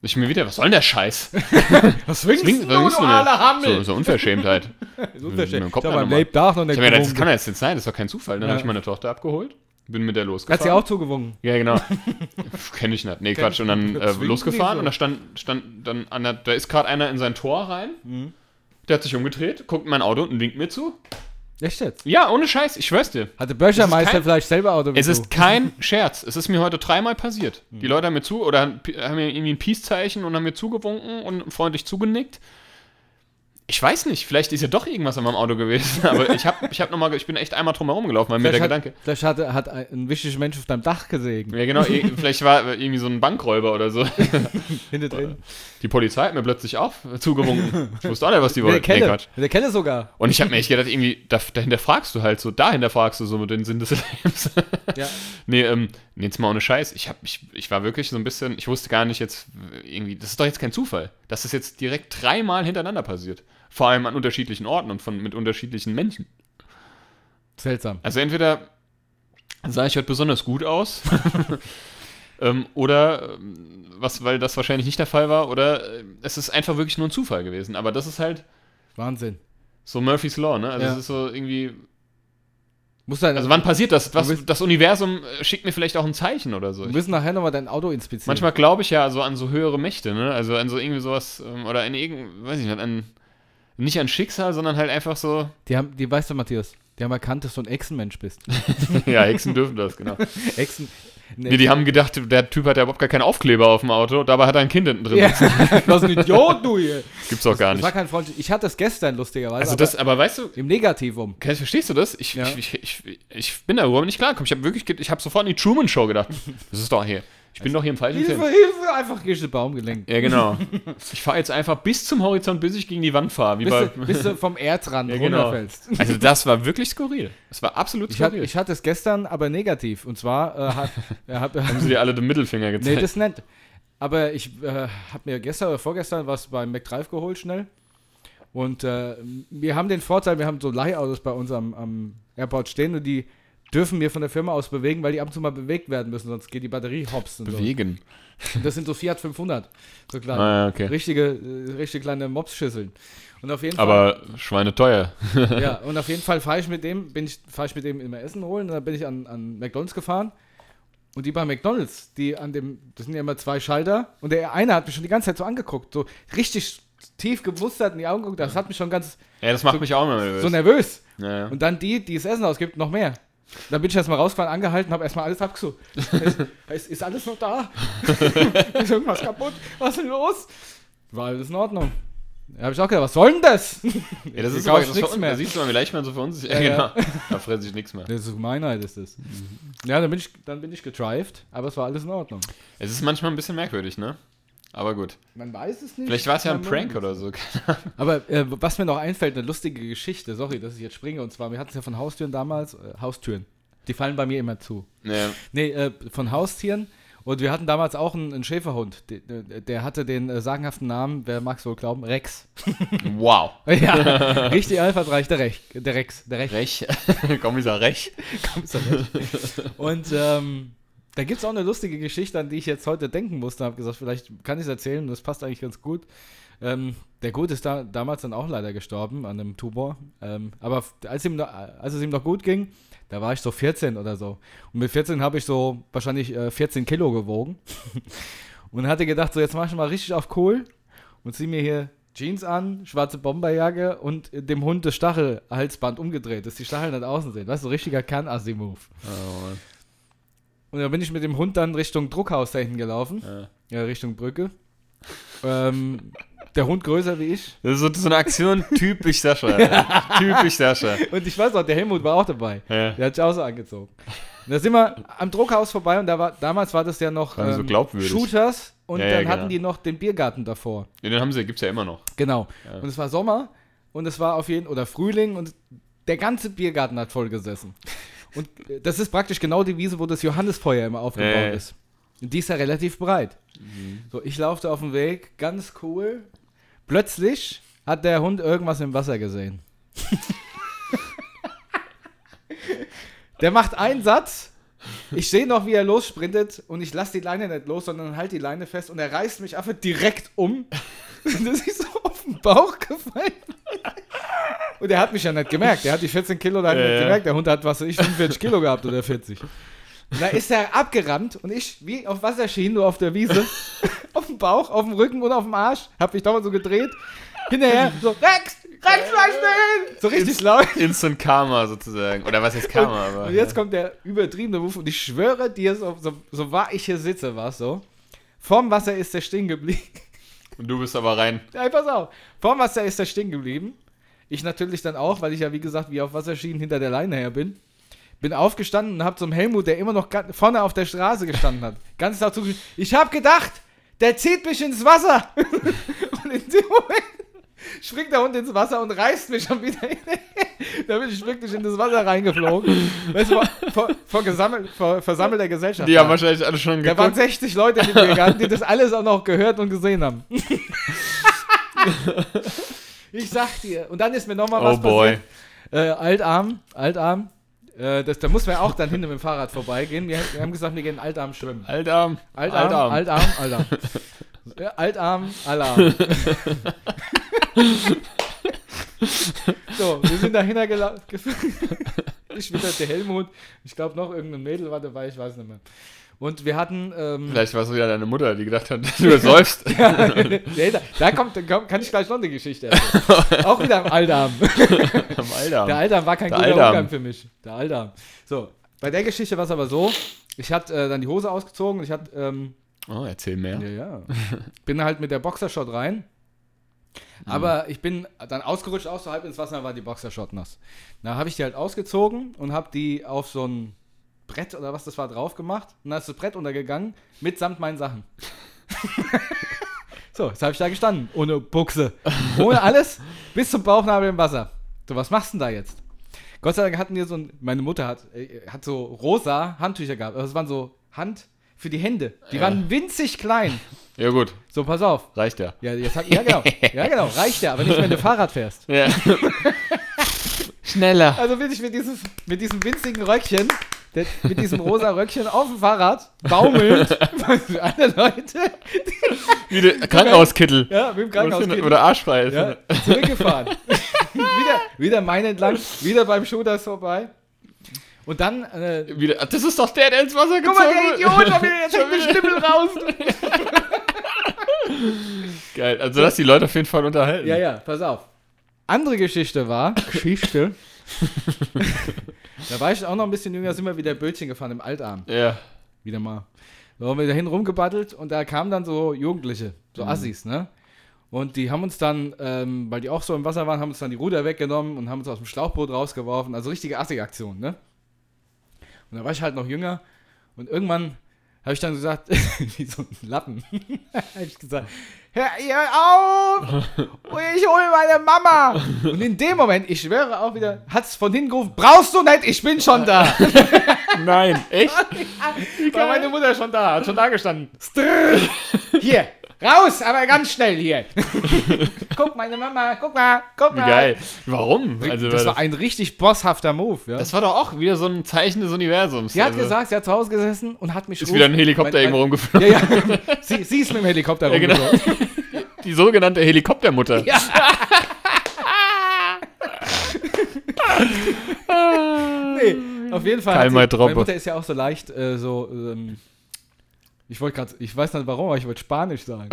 Ich mir wieder, was soll denn der Scheiß? Was winkst du, du alle Hammel? So, so Unverschämtheit. So Unverschämtheit. Ich habe mir gedacht, das kann ja jetzt nicht sein, das ist doch kein Zufall. Dann ja. habe ich meine Tochter abgeholt. Bin mit der losgefahren. Hat sie auch zugewunken? Ja, genau. Kenn ich nicht. Nee, Quatsch. Und dann äh, losgefahren und da stand, stand dann an der, da ist gerade einer in sein Tor rein. Mhm. Der hat sich umgedreht, guckt in mein Auto und winkt mir zu. Echt jetzt? Ja, ohne Scheiß. Ich schwör's dir. Hatte Bürgermeister kein, vielleicht selber Auto? Es ist kein Scherz. Es ist mir heute dreimal passiert. Mhm. Die Leute haben mir zu, oder haben, haben mir irgendwie ein Peace-Zeichen und haben mir zugewunken und freundlich zugenickt. Ich weiß nicht, vielleicht ist ja doch irgendwas an meinem Auto gewesen, aber ich hab, ich hab noch mal, ich bin echt einmal drum herum gelaufen, weil vielleicht mir der hat, Gedanke... Vielleicht hat, hat ein wichtiger Mensch auf deinem Dach gesägt. Ja genau, vielleicht war irgendwie so ein Bankräuber oder so. Hinter drin. Die Polizei hat mir plötzlich auch zugewunken. Ich wusste auch nicht, was die wollten. Der kenne, nee, der kenne sogar. Und ich hab mir echt gedacht, irgendwie, dahinter fragst du halt so, dahinter fragst du so den Sinn des Lebens. Ja. Nee, ähm, nee, jetzt mal ohne Scheiß. Ich, hab, ich, ich war wirklich so ein bisschen, ich wusste gar nicht jetzt, irgendwie, das ist doch jetzt kein Zufall. Das ist jetzt direkt dreimal hintereinander passiert. Vor allem an unterschiedlichen Orten und von, mit unterschiedlichen Menschen. Seltsam. Also entweder sah ich heute besonders gut aus ähm, oder, was, weil das wahrscheinlich nicht der Fall war, oder äh, es ist einfach wirklich nur ein Zufall gewesen. Aber das ist halt... Wahnsinn. So Murphy's Law, ne? Also es ja. ist so irgendwie... Musst halt, also wann passiert das? Was, das Universum schickt mir vielleicht auch ein Zeichen oder so. Wir müssen nachher nochmal dein Auto inspizieren. Manchmal glaube ich ja so an so höhere Mächte, ne? Also an so irgendwie sowas, oder an irgend, weiß ich nicht, an... Nicht an Schicksal, sondern halt einfach so... Die haben, die weißt du, Matthias, Der mal kannte, dass du ein Echsenmensch bist. Ja, Echsen dürfen das, genau. Echsen. Nee, nee, die haben gedacht, der Typ hat ja überhaupt gar keinen Aufkleber auf dem Auto, dabei hat er ein Kind hinten drin. Ja, was ein Idiot, du hier. Gibt's doch gar nicht. Das war kein Freund. Ich hatte das gestern, lustigerweise. Also das, aber, aber weißt du... Im Negativum. Verstehst du das? Ich, ja. ich, ich, ich, ich bin da überhaupt nicht klar. Ich habe wirklich, ich habe sofort an die Truman Show gedacht. Das ist doch hier. Ich bin also doch hier im falschen Hilfe, Film. Hilfe, einfach gegen den Baum gelenkt. Ja, genau. Ich fahre jetzt einfach bis zum Horizont, bis ich gegen die Wand fahre. Wie bis, bei, du, bis du vom Erdrand ja, runterfällst. Genau. Also das war wirklich skurril. Das war absolut ich skurril. Hat, ich hatte es gestern, aber negativ. Und zwar... Äh, hat, hab, haben sie dir alle den Mittelfinger gezeigt? Nee, das nicht. Aber ich äh, habe mir gestern oder vorgestern was beim McDrive geholt, schnell. Und äh, wir haben den Vorteil, wir haben so Leihautos bei uns am, am Airport stehen und die... dürfen wir von der Firma aus bewegen, weil die ab und zu mal bewegt werden müssen, sonst geht die Batterie hops. Und bewegen? So. Und das sind so Fiat fünfhundert. So kleine, ah, okay. richtige, richtige kleine Mops-Schüsseln. Und auf jeden Aber Fall, schweineteuer. Ja, und auf jeden Fall fahre ich mit dem, bin ich, fahre ich mit dem immer Essen holen, und dann bin ich an, an McDonald's gefahren. Und die bei McDonald's, die an dem, das sind ja immer zwei Schalter, und der eine hat mich schon die ganze Zeit so angeguckt, so richtig tief gemustert in die Augen geguckt, das hat mich schon ganz... Ja, das macht so, mich auch immer nervös. So nervös. Ja, ja. Und dann die, die das Essen ausgibt, noch mehr. Dann bin ich erstmal rausgefahren, angehalten, habe erstmal alles abgesucht. Ist, ist, ist alles noch da? Ist irgendwas kaputt? Was ist denn los? War alles in Ordnung. Da habe ich auch gedacht, was soll denn das? Ja, das ist aber nichts mehr. mehr. Da siehst du mal, wie leicht man so für uns ist. Ja, ja, ja. Genau. Da frisst sich nichts mehr. Das ist Gemeinheit, ist das. Mhm. Ja, dann bin ich, dann bin ich getrived, aber es war alles in Ordnung. Es ist manchmal ein bisschen merkwürdig, ne? Aber gut. Man weiß es nicht. Vielleicht war es ja ein Prank oder so. Aber äh, was mir noch einfällt, eine lustige Geschichte, sorry, dass ich jetzt springe. Und zwar, wir hatten es ja von Haustüren damals, äh, Haustüren, die fallen bei mir immer zu. Ja. Nee, äh, von Haustieren. Und wir hatten damals auch einen, einen Schäferhund. Der, der hatte den äh, sagenhaften Namen, wer mag es wohl glauben, Rex. Wow. Ja, richtig einfallsreich, der Rex. Der Rex. Der Rex. Kommissar Rex. Kommissar Rex. Und, ähm... da gibt es auch eine lustige Geschichte, an die ich jetzt heute denken musste. Habe gesagt, vielleicht kann ich es erzählen, das passt eigentlich ganz gut. Ähm, der Gut ist da, damals dann auch leider gestorben an einem Tumor. Ähm, aber als, ihm, als es ihm noch gut ging, da war ich so vierzehn oder so. Und mit vierzehn habe ich so wahrscheinlich äh, vierzehn Kilo gewogen. Und hatte gedacht, so jetzt mache ich mal richtig auf cool und ziehe mir hier Jeans an, schwarze Bomberjacke und dem Hund das Stachelhalsband umgedreht, dass die Stacheln dann außen sind. Weißt du, so richtiger Kan-Assi-Move. Oh, Mann. Und da bin ich mit dem Hund dann Richtung Druckhaus da hinten gelaufen. Ja, ja Richtung Brücke. ähm, der Hund größer wie ich. Das ist so, so eine Aktion, typisch Sascha. Ja. Typisch Sascha. Und ich weiß noch, der Helmut war auch dabei. Ja. Der hat sich auch so angezogen. Und da sind wir am Druckhaus vorbei und da war, damals war das ja noch das ähm, so Shooters. Und ja, ja, dann genau. hatten die noch den Biergarten davor. Ja, den haben sie, gibt's ja immer noch. Genau. Ja. Und es war Sommer und es war auf jeden Fall, oder Frühling und der ganze Biergarten hat voll gesessen. Und das ist praktisch genau die Wiese, wo das Johannisfeuer immer aufgebaut hey. ist. Und die ist ja relativ breit. Mhm. So, ich laufte auf dem Weg, ganz cool. Plötzlich hat der Hund irgendwas im Wasser gesehen. Der macht einen Satz. Ich sehe noch, wie er lossprintet und ich lasse die Leine nicht los, sondern halte die Leine fest und er reißt mich einfach direkt um. Dass ich so auf den Bauch gefallen bin. Und er hat mich ja nicht gemerkt. Er hat die vierzehn Kilo da ja, nicht ja. gemerkt. Der Hund hat, was weiß ich, fünfundvierzig Kilo gehabt oder vierzig. Und da ist er abgerannt und ich, wie auf Wasserschienen, nur auf der Wiese, auf dem Bauch, auf dem Rücken und auf dem Arsch, hab mich damals so gedreht, hinterher so, Rex, Rex, fleisch dahin! So richtig Inst- laut. Instant Karma sozusagen. Oder was ist Karma? Und, aber, und jetzt ja. kommt der übertriebene Ruf und ich schwöre dir, so, so, so wahr ich hier sitze, war es so, vorm Wasser ist er stehen geblieben. Und du bist aber rein. Ja, pass auf. Vorm Wasser ist er stehen geblieben. Ich natürlich dann auch, weil ich ja, wie gesagt, wie auf Wasserschienen hinter der Leine her bin. Bin aufgestanden und hab zum Helmut, der immer noch vorne auf der Straße gestanden hat, ganz laut zugeschrieben. Ich hab gedacht, der zieht mich ins Wasser. Und in dem Moment springt der Hund ins Wasser und reißt mich schon wieder hin. Da bin ich wirklich in das Wasser reingeflogen. Weißt du, vor, vor, gesammel, vor versammelter Gesellschaft. Die haben wahrscheinlich alle schon geguckt. Da waren sechzig Leute in dem Garten, die das alles auch noch gehört und gesehen haben. Ich sag dir. Und dann ist mir nochmal oh was boy. passiert. Äh, Altarm, Altarm. Äh, das, da muss man auch dann hinten mit dem Fahrrad vorbeigehen. Wir, wir haben gesagt, wir gehen Altarm schwimmen. Altarm. Altarm. Altarm. Altarm. Altarm. Alarm. So, wir sind da hinten gelaufen. Ich bin der Helmut. Ich glaube noch irgendein Mädel war dabei, ich weiß nicht mehr. Und wir hatten... Ähm, Vielleicht war es wieder deine Mutter, die gedacht hat, du säufst. Ja, nee, da, da kommt, kommt, kann ich gleich noch eine Geschichte erzählen. Auch wieder am Altarm. Am Altarm. Der Altarm war kein der guter Umgang für mich. Der Altarm. So, bei der Geschichte war es aber so, ich hatte äh, dann die Hose ausgezogen und ich hatte... Ähm, oh, erzähl mehr. Ja, ja. Bin halt mit der Boxershort rein. Aber ich bin dann ausgerutscht, auch so halb ins Wasser, war die Boxershort nass. Da habe ich die halt ausgezogen und habe die auf so ein Brett oder was das war drauf gemacht. Und dann ist das Brett untergegangen, mitsamt meinen Sachen. So, jetzt habe ich da gestanden, ohne Buchse, ohne alles, bis zum Bauchnabel im Wasser. So, was machst du denn da jetzt? Gott sei Dank hatten wir so ein, meine Mutter hat, hat so rosa Handtücher gehabt, aber das waren so Hand für die Hände. Die ja. waren winzig klein. Ja, gut. So, pass auf. Reicht ja. Ja, jetzt hab, ja, genau. Ja, genau. Reicht ja, aber nicht, wenn du Fahrrad fährst. Ja. Schneller. Also bin ich mit, dieses, mit diesem winzigen Röckchen, der, mit diesem rosa Röckchen auf dem Fahrrad, baumelnd, alle Leute. Wie der Krankenhauskittel. Ja, mit dem Krankenhauskittel. Oder Arschfrei. Ja, zurückgefahren. wieder, wieder Main entlang, wieder beim Shooters vorbei. Und dann... Äh, wieder, das ist doch der, der ins Wasser gezogen wurde. Guck mal, der Idiot, jetzt hängt der Stimmel raus. Geil, also dass die Leute auf jeden Fall unterhalten. Ja, ja, pass auf. Andere Geschichte war, Geschichte, da war ich auch noch ein bisschen jünger, sind wir wieder Bötchen gefahren im Altarm. Ja. Wieder mal. Da haben wir dahin rumgebattelt und da kamen dann so Jugendliche, so mhm. Assis, ne? Und die haben uns dann, ähm, weil die auch so im Wasser waren, haben uns dann die Ruder weggenommen und haben uns aus dem Schlauchboot rausgeworfen. Also richtige Assi-Aktion, ne? Und da war ich halt noch jünger und irgendwann... Habe ich dann gesagt, wie so ein Lappen, habe ich gesagt, hör, hör auf, ich hole meine Mama. Und in dem Moment, ich schwöre auch wieder, hat es von hinten gerufen, brauchst du nicht, ich bin schon da. Nein, echt? War meine Mutter schon da, hat schon da gestanden. Hier, raus, aber ganz schnell hier. Guck, meine Mama, guck mal, guck mal. Geil, warum? Also, das war ein richtig bosshafter Move. Ja. Das war doch auch wieder so ein Zeichen des Universums. Sie also. hat gesagt, sie hat zu Hause gesessen und hat mich Ist rufen. wieder ein Helikopter mein, mein, irgendwo rumgeflogen. Ja, ja. Sie, sie ist mit dem Helikopter ja, rumgeflogen. Genau. Die sogenannte Helikoptermutter. Ja. Nee, auf jeden Fall. Sie, meine Mutter ist ja auch so leicht äh, so... Ähm, ich wollte gerade... Ich weiß nicht warum, aber ich wollte Spanisch sagen.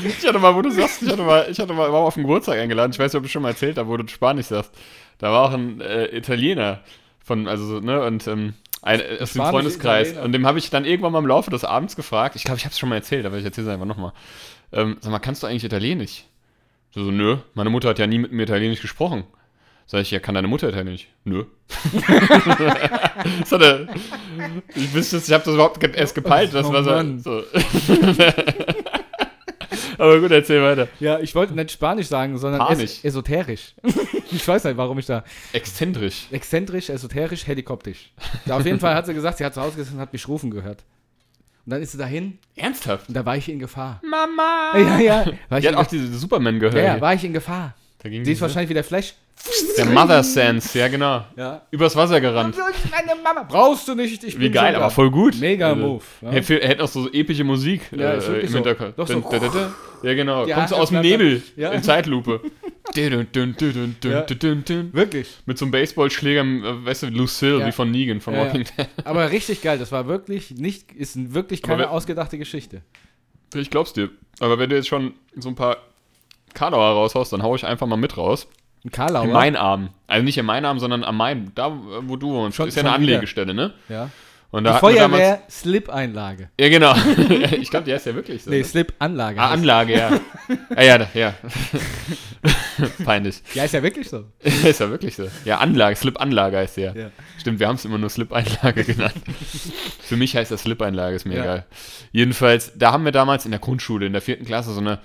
Ich hatte mal, wo du sagst, ich hatte mal, ich hatte mal, war auf den Geburtstag eingeladen, ich weiß nicht, ob ich schon mal erzählt habe, wo du Spanisch sagst. Da war auch ein äh, Italiener von, also, ne, und ähm, ein, aus dem Freundeskreis. Italiener. Und dem habe ich dann irgendwann mal im Laufe des Abends gefragt, ich glaube, ich habe es schon mal erzählt, aber ich erzähle es einfach nochmal. Ähm, sag mal, kannst du eigentlich Italienisch? So, so, nö, meine Mutter hat ja nie mit mir Italienisch gesprochen. Sag ich, ja, kann deine Mutter Italienisch? Nö. Das hat er, ich wüsste, ich habe das überhaupt erst gepeilt, das oh, war so. so. Aber gut, erzähl weiter. Ja, ich wollte nicht Spanisch sagen, sondern es- esoterisch. Ich weiß nicht, warum ich da... Exzentrisch. Exzentrisch, esoterisch, helikoptisch. Ja, auf jeden Fall hat sie gesagt, sie hat zu Hause gesessen und hat mich rufen gehört. Und dann ist sie dahin. Ernsthaft? Und da war ich in Gefahr. Mama! Ja, ja. Die hat auch diese Superman gehört. Ja, ja, war ich in Gefahr. Da ging sie ist wahrscheinlich wie der Flash. Der Mother Sense, ja genau. Ja. Übers Wasser gerannt. Meine Mama. Brauchst du nicht, ich bin Wie geil, sogar. aber voll gut. Mega also, Move. Ja. Hätte, hätte auch so epische Musik ja, äh, im so. Hintergrund. Doch so. Ja genau, die kommst du aus dem Nebel ja. in Zeitlupe. dün, dün, dün, dün, ja. dün, dün. Wirklich. Mit so einem Baseballschläger, äh, weißt du, Lucille, ja. wie von Negan, von ja, Walking Dead. Ja. Aber richtig geil, das war wirklich nicht, ist wirklich keine wenn, ausgedachte Geschichte. Ich glaub's dir. Aber wenn du jetzt schon so ein paar Karlauer raushaust, dann hau ich einfach mal mit raus. In Karlauer? In meinen Arm. Also nicht in meinen Arm, sondern am Main. Da, wo du wohnst. Ist ja eine Anlegestelle, ne? Ja. Und da die Feuerwehr Slip-Anlage. Ja, genau. Ich glaube, die heißt ja wirklich so. Nee, Slip-Anlage. Ah, Anlage, ja. ja, ja, ja. Peinlich. Ja, ist ja wirklich so. Ist ja wirklich so. Ja, Anlage, Slip-Anlage heißt ja. ja. Stimmt, wir haben es immer nur Slip-Anlage genannt. Für mich heißt das Slip-Anlage, ist mir ja. egal. Jedenfalls, da haben wir damals in der Grundschule, in der vierten Klasse, so eine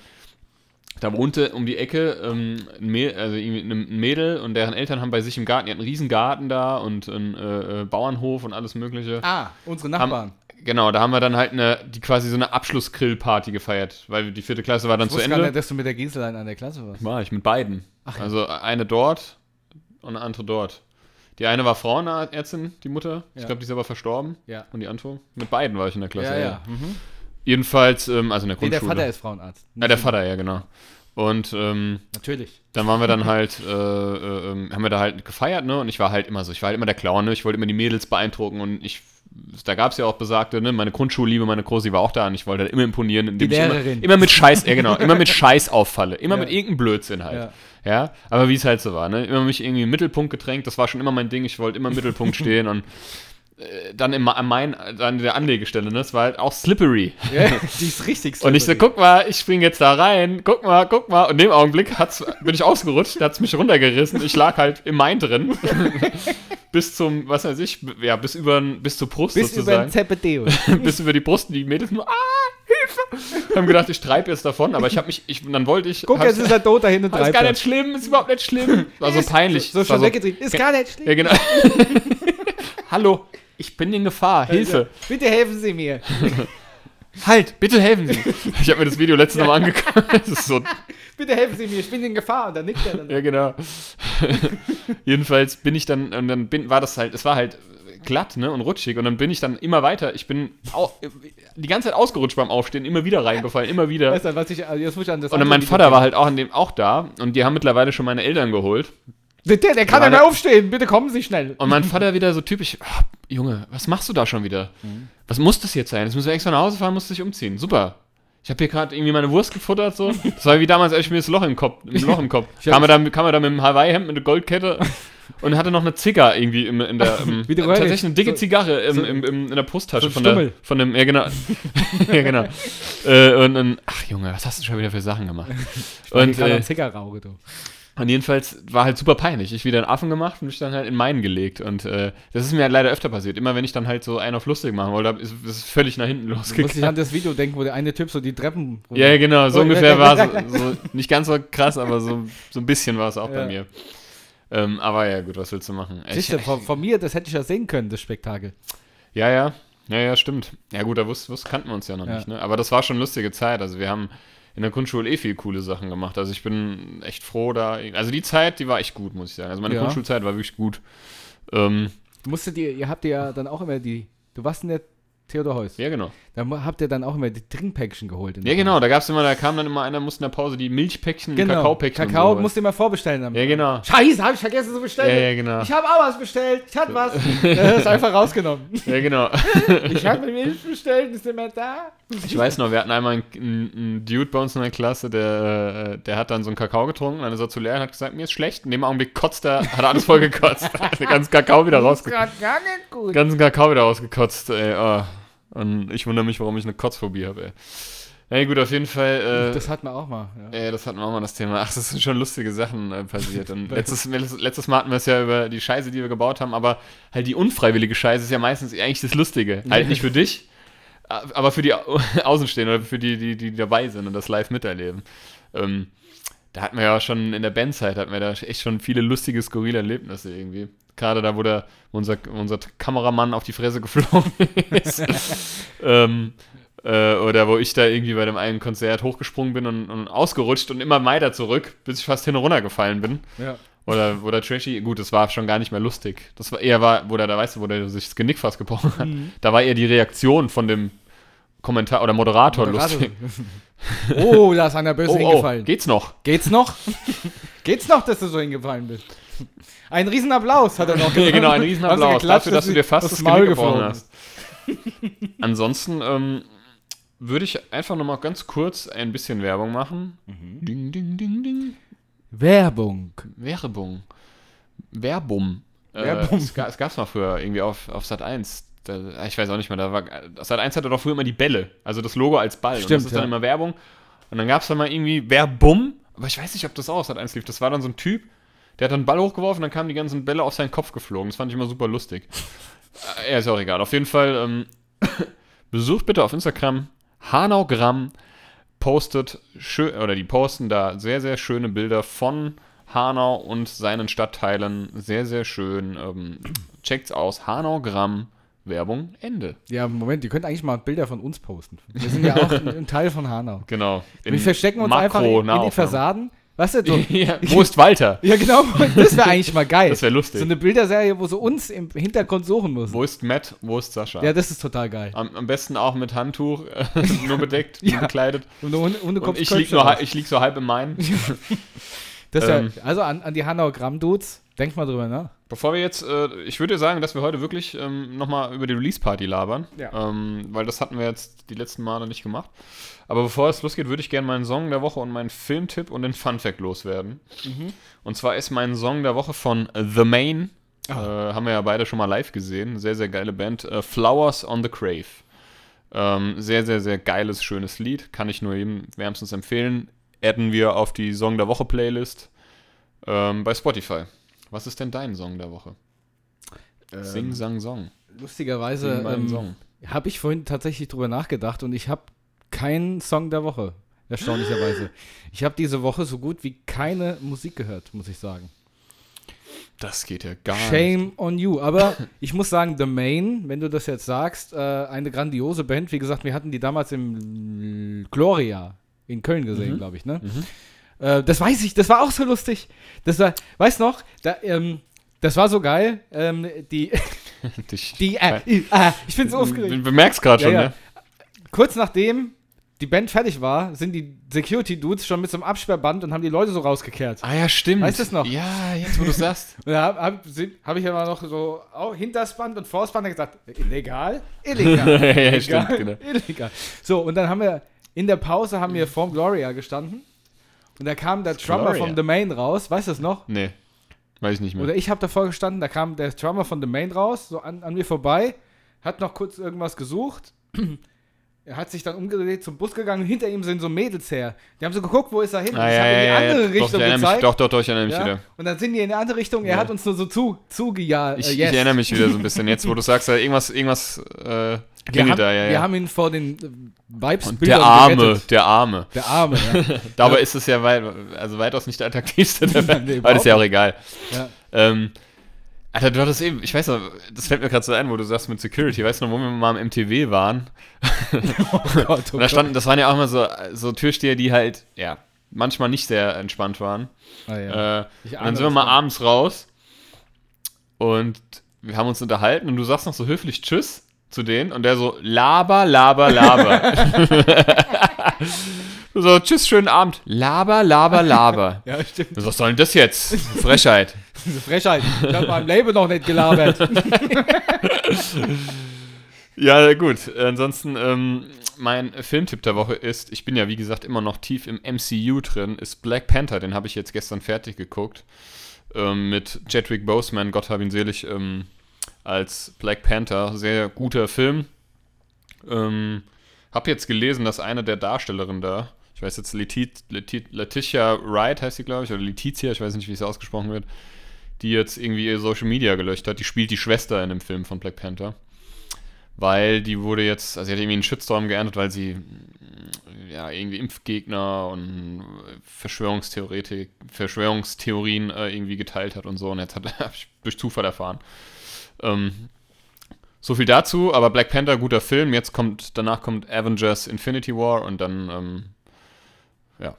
Da wohnte um die Ecke ähm, ein, Mädel, also ein Mädel und deren Eltern haben bei sich im Garten, die hatten einen riesen Garten da und einen äh, Bauernhof und alles mögliche. Ah, unsere Nachbarn. Haben, genau, da haben wir dann halt eine, die quasi so eine Abschlussgrillparty gefeiert, weil die vierte Klasse war dann ich zu Ende. Ich wusste gar nicht, dass du mit der Giselein an der Klasse warst. War ich, mit beiden. Ach, ja. Also eine dort und eine andere dort. Die eine war Frauenärztin, die Mutter. Ja. Ich glaube, die ist aber verstorben. Ja. Und die andere, mit beiden war ich in der Klasse. Ja, ja. ja. Mhm. Jedenfalls, ähm, also in der Grundschule. Nee, der Vater ist Frauenarzt. Ja, der Vater, ja, genau. Und, ähm, natürlich. Dann waren wir dann halt, äh, äh, haben wir da halt gefeiert, ne? Und ich war halt immer so, ich war halt immer der Clown, ne? Ich wollte immer die Mädels beeindrucken und ich da gab es ja auch besagte, ne, meine Grundschulliebe, meine Kursi war auch da und ich wollte immer imponieren, indem Die ich immer, immer mit Scheiß, äh, genau, immer mit Scheiß auffalle, immer ja. mit irgendeinem Blödsinn halt. Ja, ja? Aber wie es halt so war, ne? Immer mich irgendwie im Mittelpunkt gedrängt, das war schon immer mein Ding, ich wollte immer im Mittelpunkt stehen und dann im, am Main, an der Anlegestelle, ne? Das war halt auch slippery. Yeah, die ist richtig slippery. Und ich so, guck mal, ich spring jetzt da rein, guck mal, guck mal. Und in dem Augenblick hat's, bin ich ausgerutscht, hat's mich runtergerissen. Ich lag halt im Main drin. bis zum, was weiß ich, ja, bis über, bis zur Brust bis sozusagen. Bis über den Zepedeus. Bis über die Brust, die Mädels nur, ah, Hilfe. Haben gedacht, ich treibe jetzt davon, aber ich hab mich, ich, dann wollte ich... Guck, jetzt ist er tot, da hinten treibt. Ist gar nicht schlimm, ist überhaupt nicht schlimm. War so ist, peinlich. So, so schon so, weggetrieben, ist gar nicht schlimm. Ja, genau. Hallo, ich bin in Gefahr, Hilfe. Also, bitte helfen Sie mir. Halt, bitte helfen Sie. Ich habe mir das Video letztens nochmal angeguckt. So. Bitte helfen Sie mir, ich bin in Gefahr. Und dann nickt er dann. Ja, genau. Jedenfalls bin ich dann, und dann bin, war das halt, es war halt glatt, ne, und rutschig. Und dann bin ich dann immer weiter, ich bin au, die ganze Zeit ausgerutscht beim Aufstehen, immer wieder reingefallen, immer wieder. Weißt du, was ich, also jetzt muss ich an das und dann mein Vater war halt auch, an dem, auch da und die haben mittlerweile schon meine Eltern geholt. Der, der kann ja nicht aufstehen, bitte kommen Sie schnell. Und mein Vater wieder so typisch, oh, Junge, was machst du da schon wieder? Mhm. Was muss das jetzt sein? Jetzt müssen wir extra nach Hause fahren, musst dich umziehen. Super. Ich habe hier gerade irgendwie meine Wurst gefuttert, so. Das war wie damals, als ich mir das Loch im Kopf, ein Loch im Kopf. Kam er da, kam er da mit einem Hawaii-Hemd, mit einer Goldkette und hatte noch eine Zigarre irgendwie in, in der, im, tatsächlich eine dicke so, Zigarre im, so, im, im, in der Brusttasche so von der, von dem, ja genau. ja, genau. äh, und dann, ach Junge, was hast du schon wieder für Sachen gemacht? Ich bin gerade äh, an Zigarrauge, du. Und jedenfalls war halt super peinlich. Ich wieder einen Affen gemacht und mich dann halt in Main gelegt. Und äh, das ist mir halt leider öfter passiert. Immer wenn ich dann halt so einen auf lustig machen wollte, ist es völlig nach hinten losgegangen. Muss ich an das Video denken, wo der eine Typ so die Treppen... Ja, yeah, genau. So ungefähr war es. So, so, nicht ganz so krass, aber so, so ein bisschen war es auch ja. bei mir. Ähm, aber ja, gut, was willst du machen? Ich, ich, von, von mir, das hätte ich ja sehen können, das Spektakel. Ja, ja. Ja, ja, stimmt. Ja gut, da wussten, wussten, kannten wir uns ja noch ja. nicht. Ne? Aber das war schon eine lustige Zeit. Also wir haben... in der Grundschule eh viel coole Sachen gemacht. Also ich bin echt froh da. Also die Zeit, die war echt gut, muss ich sagen. Also meine ja. Grundschulzeit war wirklich gut. Ähm, du musstet ihr, ihr habt ja dann auch immer die, du warst in der Theodor Heuss. Ja, genau. Da habt ihr dann auch immer die Trinkpäckchen geholt. Ja, genau. Haus. Da gab's immer, da kam dann immer einer, musste in der Pause die Milchpäckchen, genau. die Kakaopäckchen. Kakao und so musst du immer vorbestellen. Dann. Ja, genau. Scheiße, hab ich vergessen zu bestellen. Ja, ja, genau. Ich hab auch was bestellt. Ich hatte was. Das ist einfach rausgenommen. Ja, genau. Ich hab mir Milch bestellt, ist immer da. Ich weiß noch, wir hatten einmal einen, einen Dude bei uns in der Klasse, der, der hat dann so einen Kakao getrunken, dann ist er zu leer und hat gesagt, mir ist schlecht. In dem Augenblick kotzt er, hat er alles voll gekotzt. Den ganzen Kakao wieder rausgekotzt. Gar nicht gut. Den ganzen Kakao wieder rausgekotzt, ey. Oh. Und ich wundere mich, warum ich eine Kotzphobie habe, ey. Na ja, gut, auf jeden Fall. Äh, das hatten wir auch mal. Ja, äh, das hatten wir auch mal, das Thema. Ach, das sind schon lustige Sachen äh, passiert. Und letztes, letztes Mal hatten wir es ja über die Scheiße, die wir gebaut haben, aber halt die unfreiwillige Scheiße ist ja meistens eigentlich das Lustige. Ja. Halt nicht für dich, aber für die Au- Außenstehenden oder für die, die, die dabei sind und das live miterleben. Ähm, da hatten wir ja schon in der Bandzeit, hatten wir da echt schon viele lustige, skurrile Erlebnisse irgendwie. Gerade da, wo der, unser, unser Kameramann auf die Fresse geflogen ist. ähm, äh, oder wo ich da irgendwie bei dem einen Konzert hochgesprungen bin und, und ausgerutscht und immer weiter zurück, bis ich fast hin und runter gefallen bin. Ja. Oder wo der Trashy, gut, das war schon gar nicht mehr lustig. Das war eher, war, wo der, da weißt du, wo der sich das Genick fast gebrochen hat. Mhm. Da war eher die Reaktion von dem Kommentar oder Moderator, Moderator. lustig. Oh, da ist einer böse oh, hingefallen. Oh, geht's noch? Geht's noch? Geht's noch, dass du so hingefallen bist? Ein Riesenapplaus hat er noch gesagt. Ja, genau, ein Riesenapplaus dafür, dass du dir fast das Maul gefallen hast. Ansonsten ähm, würde ich einfach nochmal ganz kurz ein bisschen Werbung machen. Mhm. Ding, ding, ding, ding. Werbung. Werbung. Werbung. Werbung. Äh, es gab es mal früher irgendwie auf, auf Sat eins. Da, ich weiß auch nicht mehr. Da war, Sat eins hatte doch früher immer die Bälle. Also das Logo als Ball. Stimmt, und das ist ja. dann immer Werbung. Und dann gab es dann mal irgendwie Werbum. Aber ich weiß nicht, ob das auch auf Sat eins lief. Das war dann so ein Typ, der hat dann einen Ball hochgeworfen, dann kamen die ganzen Bälle auf seinen Kopf geflogen. Das fand ich immer super lustig. Ja, ist auch egal. Auf jeden Fall, ähm, besucht bitte auf Instagram Hanau Gramm, postet, schön, oder die posten da sehr, sehr schöne Bilder von Hanau und seinen Stadtteilen. Sehr, sehr schön. Ähm, checkt's aus. Hanau Gramm, Werbung, Ende. Ja, Moment, ihr könnt eigentlich mal Bilder von uns posten. Wir sind ja auch ein Teil von Hanau. Genau. In wir verstecken uns Makro, einfach in, in die Fassaden. Was denn so? Ja, wo ist Walter? Ja, genau. Das wäre eigentlich mal geil. Das wäre lustig. So eine Bilderserie, wo sie uns im Hintergrund suchen müssen. Wo ist Matt? Wo ist Sascha? Ja, das ist total geil. Am, am besten auch mit Handtuch, nur bedeckt, ja. nur bekleidet. Und, ohne, ohne Kopf- Und ich liege lieg so halb im Main. Das ähm, ja, also an, an die Hanau Gramm-Dudes, denkt mal drüber nach. Bevor wir jetzt, äh, ich würde sagen, dass wir heute wirklich ähm, nochmal über die Release-Party labern, ja. ähm, weil das hatten wir jetzt die letzten Male nicht gemacht. Aber bevor es losgeht, würde ich gerne meinen Song der Woche und meinen Filmtipp und den Funfact loswerden. Mhm. Und zwar ist mein Song der Woche von The Maine, oh. äh, haben wir ja beide schon mal live gesehen, sehr, sehr geile Band, äh, Flowers on the Grave. Ähm, sehr, sehr, sehr geiles, schönes Lied, kann ich nur jedem wärmstens empfehlen. Adden wir auf die Song der Woche Playlist ähm, bei Spotify. Was ist denn dein Song der Woche? Ähm, Sing, sang, song. Lustigerweise ähm, habe ich vorhin tatsächlich drüber nachgedacht und ich habe keinen Song der Woche, erstaunlicherweise. Ich habe diese Woche so gut wie keine Musik gehört, muss ich sagen. Das geht ja gar Shame nicht. Shame on you. Aber ich muss sagen, The Maine, wenn du das jetzt sagst, äh, eine grandiose Band. Wie gesagt, wir hatten die damals im Gloria in Köln gesehen, mhm. glaube ich, ne? Mhm. Das weiß ich, das war auch so lustig. Das war, weißt du noch, da, ähm, das war so geil. Ähm, die, die äh, äh, ich bin so aufgeregt. Du bemerkst gerade ja, schon, ja. ne? Kurz nachdem die Band fertig war, sind die Security-Dudes schon mit so einem Absperrband und haben die Leute so rausgekehrt. Ah ja, stimmt. Weißt du das noch? Ja, jetzt, wo du sagst. Da habe hab ich immer noch so oh, hinter das Band und vor das Band gesagt, illegal, illegal, ja, illegal, stimmt, genau. illegal. So, und dann haben wir, in der Pause haben wir vorm Gloria gestanden. Und da kam der Trummer Gloria. von The Maine raus. Weißt du das noch? Nee, weiß ich nicht mehr. Oder ich habe davor gestanden, da kam der Trummer von The Maine raus, so an, an mir vorbei, hat noch kurz irgendwas gesucht. Er hat sich dann umgedreht, zum Bus gegangen, hinter ihm sind so Mädels her. Die haben so geguckt, wo ist er hin? Ah, ich ja, habe ja, in die ja, andere ja. Richtung doch, gezeigt. Mich, doch, doch, doch, ich erinnere mich ja? wieder. Und dann sind die in die andere Richtung, er ja. hat uns nur so zu, zugejagt. Äh, ich, yes. ich erinnere mich wieder so ein bisschen. Jetzt, wo du sagst, irgendwas, irgendwas äh, klingelt da. Ja, wir ja. haben ihn vor den Vibes-Bildern der Arme, gerettet. Der Arme, der Arme. Ja. Dabei ja. ist es ja weit, also weitaus nicht der attraktivste der Welt, nee, weil ist ja auch egal. Ja. Ähm, Alter, du hattest eben, ich weiß noch, das fällt mir gerade so ein, wo du sagst mit Security, weißt du noch, wo wir mal im M T W waren? Oh Gott, oh und da standen, das waren ja auch immer so, so Türsteher, die halt, ja, manchmal nicht sehr entspannt waren. Ah, ja. äh, ich ahne, dann sind wir mal war. abends raus und wir haben uns unterhalten und du sagst noch so höflich Tschüss zu denen und der so, laber, laber, laber. Du so, tschüss, schönen Abend. Laber, laber, laber. Ja, stimmt. Du so, was soll denn das jetzt? Frechheit. Diese Frechheit. Ich hab meinem Label noch nicht gelabert. Ja, gut. Ansonsten, ähm, mein Filmtipp der Woche ist, ich bin ja, wie gesagt, immer noch tief im M C U drin, ist Black Panther. Den habe ich jetzt gestern fertig geguckt. Ähm, mit Chadwick Boseman, Gott hab ihn selig, ähm, als Black Panther. Sehr guter Film. Ähm, hab jetzt gelesen, dass eine der Darstellerinnen da, ich weiß jetzt, Letit, Letit, Letitia Wright heißt sie, glaube ich, oder Letitia, ich weiß nicht, wie es ausgesprochen wird, die jetzt irgendwie ihr Social Media gelöscht hat. Die spielt die Schwester in dem Film von Black Panther. Weil die wurde jetzt, also sie hat irgendwie einen Shitstorm geerntet, weil sie ja irgendwie Impfgegner und Verschwörungstheoretik, Verschwörungstheorien äh, irgendwie geteilt hat und so. Und jetzt habe ich durch Zufall erfahren. Ähm, So viel dazu, aber Black Panther, guter Film. Jetzt kommt, danach kommt Avengers Infinity War und dann, ähm, ja,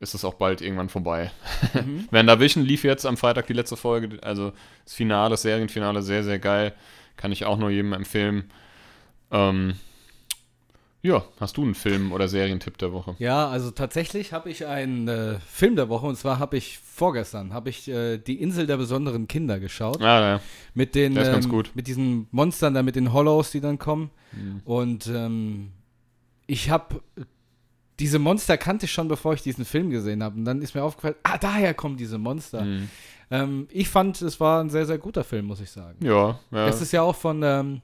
ist es auch bald irgendwann vorbei. Mhm. WandaVision lief jetzt am Freitag die letzte Folge, also das Finale, das Serienfinale, sehr, sehr geil. Kann ich auch nur jedem empfehlen. Ähm, ja, hast du einen Film- oder Serientipp der Woche? Ja, also tatsächlich habe ich einen äh, Film der Woche und zwar habe ich vorgestern habe ich äh, die Insel der besonderen Kinder geschaut. Ah, ja. Mit den der ist ähm, ganz gut. Mit diesen Monstern da, mit den Hollows, die dann kommen. Mhm. Und ähm, ich habe diese Monster kannte ich schon, bevor ich diesen Film gesehen habe. Und dann ist mir aufgefallen, ah, daher kommen diese Monster. Mhm. Ähm, ich fand, es war ein sehr, sehr guter Film, muss ich sagen. Ja. ja. Es ist ja auch von ähm,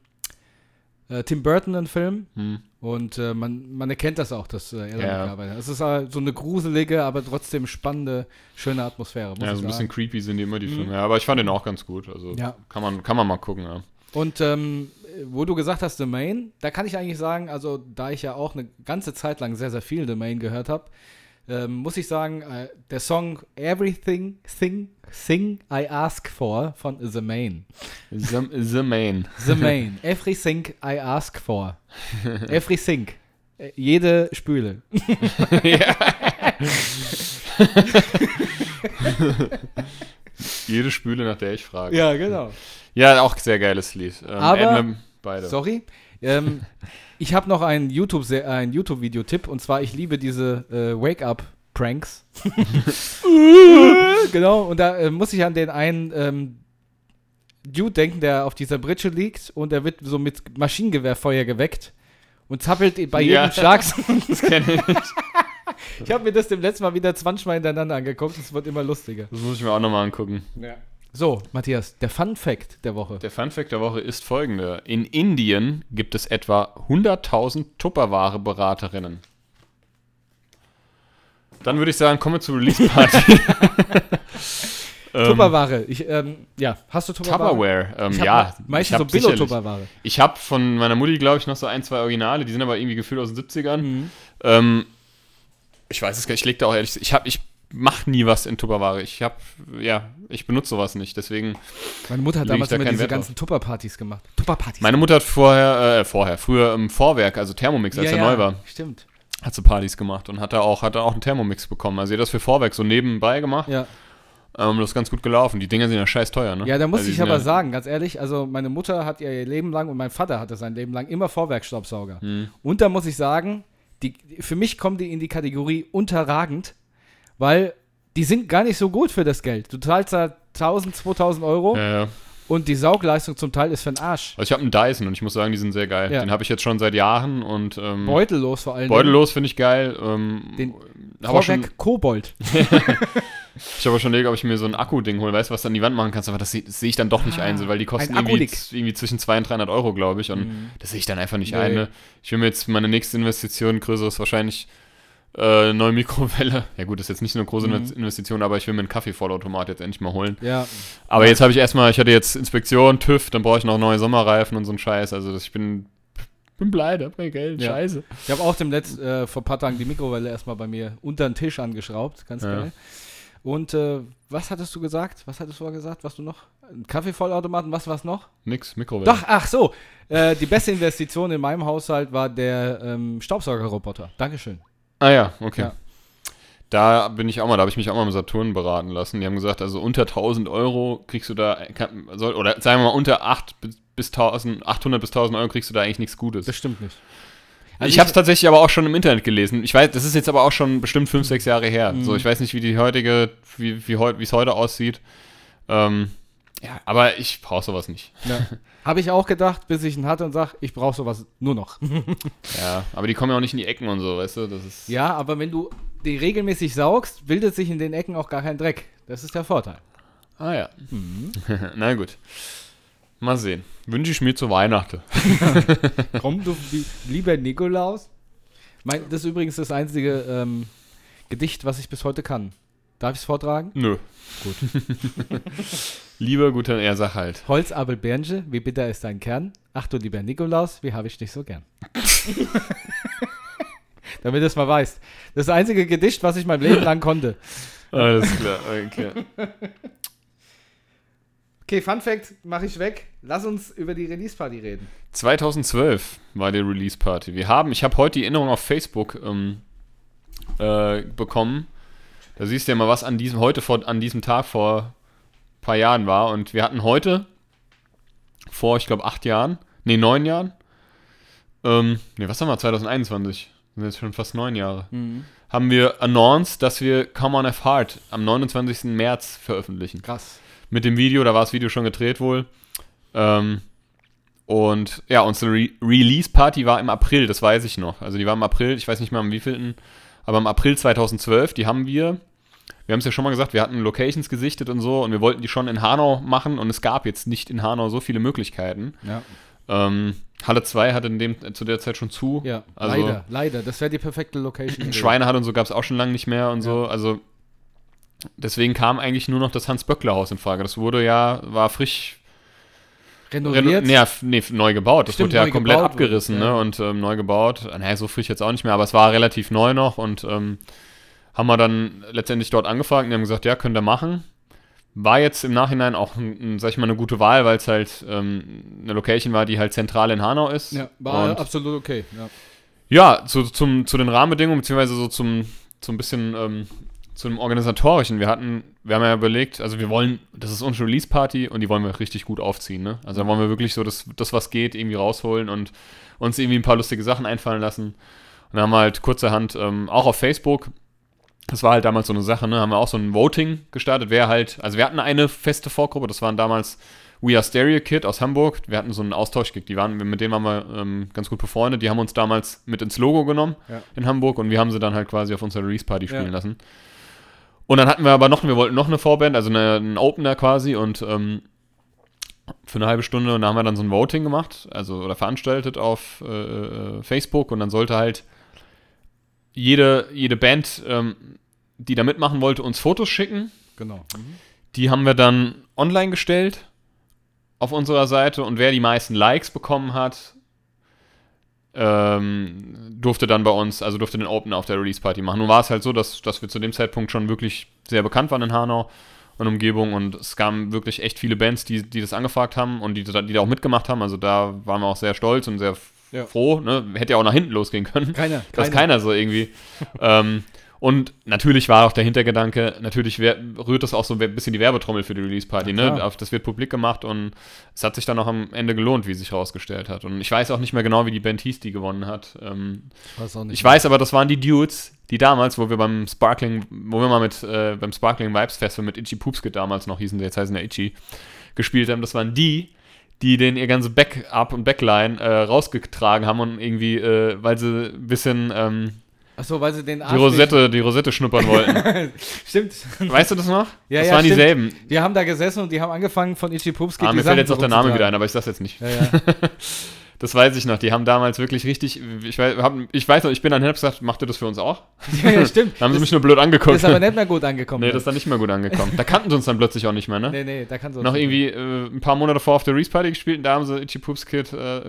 äh, Tim Burton ein Film. Mhm. Und äh, man, man erkennt das auch, dass äh, er ja. damit arbeitet. Es ist äh, so eine gruselige, aber trotzdem spannende, schöne Atmosphäre. Muss ja, so also ein bisschen creepy sind die immer, die mhm. Filme. Ja, aber ich fand den auch ganz gut. Also ja. kann man, kann man mal gucken, ja. Und ähm, wo du gesagt hast, The Maine, da kann ich eigentlich sagen, also da ich ja auch eine ganze Zeit lang sehr, sehr viel The Maine gehört habe, ähm, muss ich sagen, äh, der Song Everything Thing Thing I Ask For von The Maine. The, the Maine. The Maine. Everything I Ask For. Everything. Äh, jede Spüle. Ja. Jede Spüle, nach der ich frage. Ja, genau. Ja, auch sehr geiles Lied. Ähm, Aber, beide. sorry, ähm, ich habe noch einen YouTube, einen YouTube-Video-Tipp und zwar, ich liebe diese äh, Wake-Up-Pranks. Genau, und da äh, muss ich an den einen ähm, Dude denken, der auf dieser Britsche liegt, und er wird so mit Maschinengewehrfeuer geweckt und zappelt bei jedem ja. Schlag. Das kenne ich nicht. Ich habe mir das dem letzten Mal wieder zwanzig Mal hintereinander angeguckt, es wird immer lustiger. Das muss ich mir auch nochmal angucken. Ja. So, Matthias, der Fun-Fact der Woche. Der Fun-Fact der Woche ist folgender. In Indien gibt es etwa hunderttausend Tupperware-Beraterinnen. Dann würde ich sagen, kommen wir zur Release-Party. Tupperware. Ich, ähm, ja, hast du Tupperware? Tupperware, ähm, ich hab ja. Meistens so Billo-Tupperware. Ich habe von meiner Mutti, glaube ich, noch so ein, zwei Originale, die sind aber irgendwie gefühlt aus den siebzigern. Mhm. Ähm, ich weiß es gar nicht, ich leg da auch ehrlich, ich habe, ich mach nie was in Tupperware. Ich hab, ja, ich benutze sowas nicht, deswegen. Meine Mutter hat damals da immer diese Wert ganzen Tupperpartys gemacht. Tupperpartys. Meine Mutter hat vorher, äh, vorher, früher im Vorwerk, also Thermomix, als ja, er ja, neu war. Stimmt. Hat sie Partys gemacht und hat da auch, hat da auch einen Thermomix bekommen. Also sie hat das für Vorwerk so nebenbei gemacht. Ja. Ähm, das ist ganz gut gelaufen. Die Dinger sind ja scheiß teuer, ne? Ja, da muss also ich aber ja sagen, ganz ehrlich, also meine Mutter hat ihr Leben lang und mein Vater hatte sein Leben lang immer Vorwerkstaubsauger. Hm. Und da muss ich sagen, die, für mich kommen die in die Kategorie unterragend, weil die sind gar nicht so gut für das Geld. Du zahlst da tausend, zweitausend Euro ja, ja. und die Saugleistung zum Teil ist für den Arsch. Also ich habe einen Dyson und ich muss sagen, die sind sehr geil. Ja. Den habe ich jetzt schon seit Jahren und ähm, beutellos vor allem. Beutellos finde ich geil. Ähm, den Vorwerk Kobold. Ich habe schon überlegt, ob ich mir so ein Akku-Ding hole, weißt du, was du an die Wand machen kannst, aber das sehe seh ich dann doch nicht ah, ein, so, weil die kosten irgendwie, irgendwie zwischen zweihundert und dreihundert Euro, glaube ich, und mhm. das sehe ich dann einfach nicht nee. ein. Ne? Ich will mir jetzt meine nächste Investition, größeres wahrscheinlich, äh, neue Mikrowelle, ja gut, das ist jetzt nicht so eine große mhm. Investition, aber ich will mir einen Kaffeevollautomat jetzt endlich mal holen. Ja. Aber jetzt habe ich erstmal, ich hatte jetzt Inspektion, TÜV, dann brauche ich noch neue Sommerreifen und so einen Scheiß, also das, ich bin... bin pleite, hab kein Geld, ja. scheiße. Ich habe auch dem letzten, äh, vor ein paar Tagen die Mikrowelle erstmal bei mir unter den Tisch angeschraubt, ganz ja. geil. Und äh, was hattest du gesagt? Was hattest du gesagt? Was du noch? Ein Kaffeevollautomaten, was war's noch? Nix, Mikrowelle. Doch, ach so. Äh, die beste Investition in meinem Haushalt war der ähm, Staubsaugerroboter. Dankeschön. Ah ja, okay. Ja. Da bin ich auch mal, da habe ich mich auch mal im Saturn beraten lassen. Die haben gesagt, also unter tausend Euro kriegst du da, kann, soll, oder sagen wir mal unter achthundert bis tausend Euro kriegst du da eigentlich nichts Gutes. Das stimmt nicht. Also ich habe es tatsächlich aber auch schon im Internet gelesen. Ich weiß, das ist jetzt aber auch schon bestimmt fünf, sechs Jahre her. Mhm. So, ich weiß nicht, wie die heutige, wie wie es heute aussieht. Ähm, ja, aber ich brauche sowas nicht. Ja. Habe ich auch gedacht, bis ich ihn hatte und sage, ich brauche sowas nur noch. Ja, aber die kommen ja auch nicht in die Ecken und so, weißt du? Das ist ja, aber wenn du die regelmäßig saugst, bildet sich in den Ecken auch gar kein Dreck. Das ist der Vorteil. Ah ja. Mhm. Na gut. Mal sehen. Wünsche ich mir zu Weihnachten. Komm, du lieber Nikolaus. Mein, das ist übrigens das einzige ähm, Gedicht, was ich bis heute kann. Darf ich es vortragen? Nö. Gut. Lieber guter er sag halt. Holz, Abel, Bernge, wie bitter ist dein Kern? Ach du lieber Nikolaus, wie habe ich dich so gern? Damit du es mal weißt. Das ist das einzige Gedicht, was ich mein Leben lang konnte. Alles klar, okay. Okay, Fun Fact mache ich weg. Lass uns über die Release-Party reden. zweitausendzwölf war die Release-Party. Wir haben, ich habe heute die Erinnerung auf Facebook ähm, äh, bekommen. Da siehst du ja mal, was an diesem, heute vor, an diesem Tag vor ein paar Jahren war. Und wir hatten heute, vor, ich glaube, acht Jahren, nee, neun Jahren, ähm, nee, was haben wir, zweitausendeinundzwanzig, das sind jetzt schon fast neun Jahre, mhm. haben wir announced, dass wir Come on Have Heart am neunundzwanzigsten März veröffentlichen. Krass. Mit dem Video, da war das Video schon gedreht wohl. Ähm, und ja, unsere Re- Release-Party war im April, das weiß ich noch. Also die war im April, ich weiß nicht mal am wievielten, aber im April zweitausendzwölf, die haben wir, wir haben es ja schon mal gesagt, wir hatten Locations gesichtet und so und wir wollten die schon in Hanau machen und es gab jetzt nicht in Hanau so viele Möglichkeiten. Ja. Ähm, Halle zwei hatte in dem, äh, zu der Zeit schon zu. Ja, also, leider, leider, das wäre die perfekte Location. Schweine hat und so gab es auch schon lange nicht mehr und ja. so, also deswegen kam eigentlich nur noch das Hans-Böckler-Haus in Frage. Das wurde ja, war frisch renoviert. Reno, nee, nee, neu gebaut. Das Stimmt, wurde ja komplett abgerissen wurde, ja. Ne? und ähm, neu gebaut. Naja, so frisch jetzt auch nicht mehr, aber es war relativ neu noch und ähm, haben wir dann letztendlich dort angefragt und die haben gesagt, ja, könnt ihr machen. War jetzt im Nachhinein auch, sag ich mal, eine gute Wahl, weil es halt ähm, eine Location war, die halt zentral in Hanau ist. Ja, war und, absolut okay. Ja, ja zu, zum, zu den Rahmenbedingungen, beziehungsweise so zum, zum bisschen... Ähm, zu einem organisatorischen, wir hatten, wir haben ja überlegt, also wir wollen, das ist unsere Release-Party und die wollen wir richtig gut aufziehen, ne? Also da wollen wir wirklich so das, das, was geht, irgendwie rausholen und uns irgendwie ein paar lustige Sachen einfallen lassen. Und haben halt kurzerhand, ähm, auch auf Facebook, das war halt damals so eine Sache, ne? Haben wir auch so ein Voting gestartet, wer halt, also wir hatten eine feste Vorgruppe, das waren damals We Are Stereo Kid aus Hamburg, wir hatten so einen Austausch-Gig, die waren, mit denen waren wir ähm, ganz gut befreundet, die haben uns damals mit ins Logo genommen, ja, in Hamburg, und wir haben sie dann halt quasi auf unserer Release-Party spielen, ja, lassen. Und dann hatten wir aber noch, wir wollten noch eine Vorband, also eine, einen Opener quasi, und ähm, für eine halbe Stunde, und da haben wir dann so ein Voting gemacht, also oder veranstaltet auf äh, Facebook, und dann sollte halt jede, jede Band, ähm, die da mitmachen wollte, uns Fotos schicken. Genau. Mhm. Die haben wir dann online gestellt auf unserer Seite, und wer die meisten Likes bekommen hat, ähm, durfte dann bei uns, also durfte den Open auf der Release-Party machen. Nun war es halt so, dass, dass wir zu dem Zeitpunkt schon wirklich sehr bekannt waren in Hanau und Umgebung, und es kamen wirklich echt viele Bands, die, die das angefragt haben und die, die da auch mitgemacht haben, also da waren wir auch sehr stolz und sehr, ja, froh, ne? Hätte ja auch nach hinten losgehen können, keiner, dass keiner, keiner so irgendwie ähm, und natürlich war auch der Hintergedanke, natürlich wer, rührt das auch so ein bisschen die Werbetrommel für die Release-Party, ja, ne? Das wird publik gemacht, und es hat sich dann auch am Ende gelohnt, wie sich rausgestellt hat, und ich weiß auch nicht mehr genau, wie die Band hieß, die gewonnen hat, ähm, weiß auch nicht ich mehr. Weiß aber, das waren die Dudes, die damals, wo wir beim Sparkling, wo wir mal mit, äh, beim Sparkling Vibes Festival mit Itchy Poopzkid damals noch hießen, jetzt heißen der Itchy, gespielt haben, das waren die, die den ihr ganze Backup und Backline äh, rausgetragen haben und irgendwie, äh, weil sie ein bisschen, ähm, ach so, weil sie den Arsch die Rosette, die Rosette schnuppern wollten. Stimmt. Weißt du das noch? Ja, das, ja, waren, stimmt, dieselben. Die haben da gesessen und die haben angefangen von Itchy Poopzkid. Ah, mir fällt jetzt auch der Name wieder ein, aber ich sag's jetzt nicht. Ja, ja. Das weiß ich noch, die haben damals wirklich richtig, ich weiß, hab, ich weiß noch, ich bin dann hin und hab gesagt, macht ihr das für uns auch? Ja, ja, stimmt. Da haben sie das, mich nur blöd angeguckt. Das ist aber nicht mehr gut angekommen. Nee, das ist dann nicht mehr gut angekommen. Da kannten sie uns dann plötzlich auch nicht mehr, ne? Nee, nee, da kannten sie uns noch irgendwie äh, ein paar Monate vor auf der Reese-Party gespielt, und da haben sie Itchy Poopzkid äh,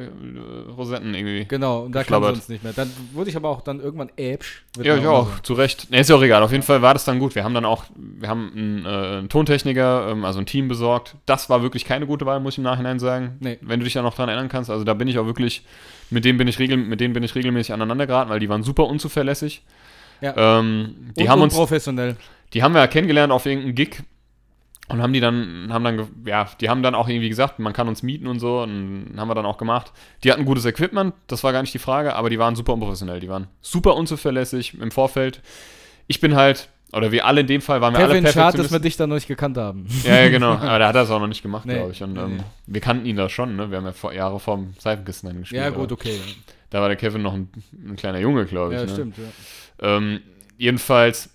Rosetten irgendwie. Genau, und da kannten sie uns nicht mehr. Dann wurde ich aber auch dann irgendwann äbsch. Ja, ich auch, so, zu Recht. Nee, ist ja auch egal, auf jeden Fall war das dann gut. Wir haben dann auch, wir haben einen, äh, einen Tontechniker, ähm, also ein Team besorgt. Das war wirklich keine gute Wahl, muss ich im Nachhinein sagen. Nee. Wenn du dich da noch dran erinnern kannst, also da bin ich auch wirklich, mit denen bin ich, regel, mit denen bin ich regelmäßig aneinander geraten, weil die waren super unzuverlässig. Ja. Ähm, die und haben uns professionell. Die haben wir ja kennengelernt auf irgendeinem Gig und haben die dann, haben dann, ja, die haben dann auch irgendwie gesagt, man kann uns mieten und so, und haben wir dann auch gemacht. Die hatten gutes Equipment, das war gar nicht die Frage, aber die waren super unprofessionell, die waren super unzuverlässig im Vorfeld. Ich bin halt, oder wir alle in dem Fall, waren wir Kevin alle perfektionistisch. Schade, dass wir dich dann noch nicht gekannt haben. Ja, ja, genau. Aber da hat er es auch noch nicht gemacht, nee, glaube ich. Und ähm, nee. wir kannten ihn da schon, ne? Wir haben ja vor, Jahre vor dem Seifenkissen dann gespielt. Ja, gut, okay. Da war der Kevin noch ein, ein kleiner Junge, glaube ich. Ja, ne? Stimmt, ja. Ähm, jedenfalls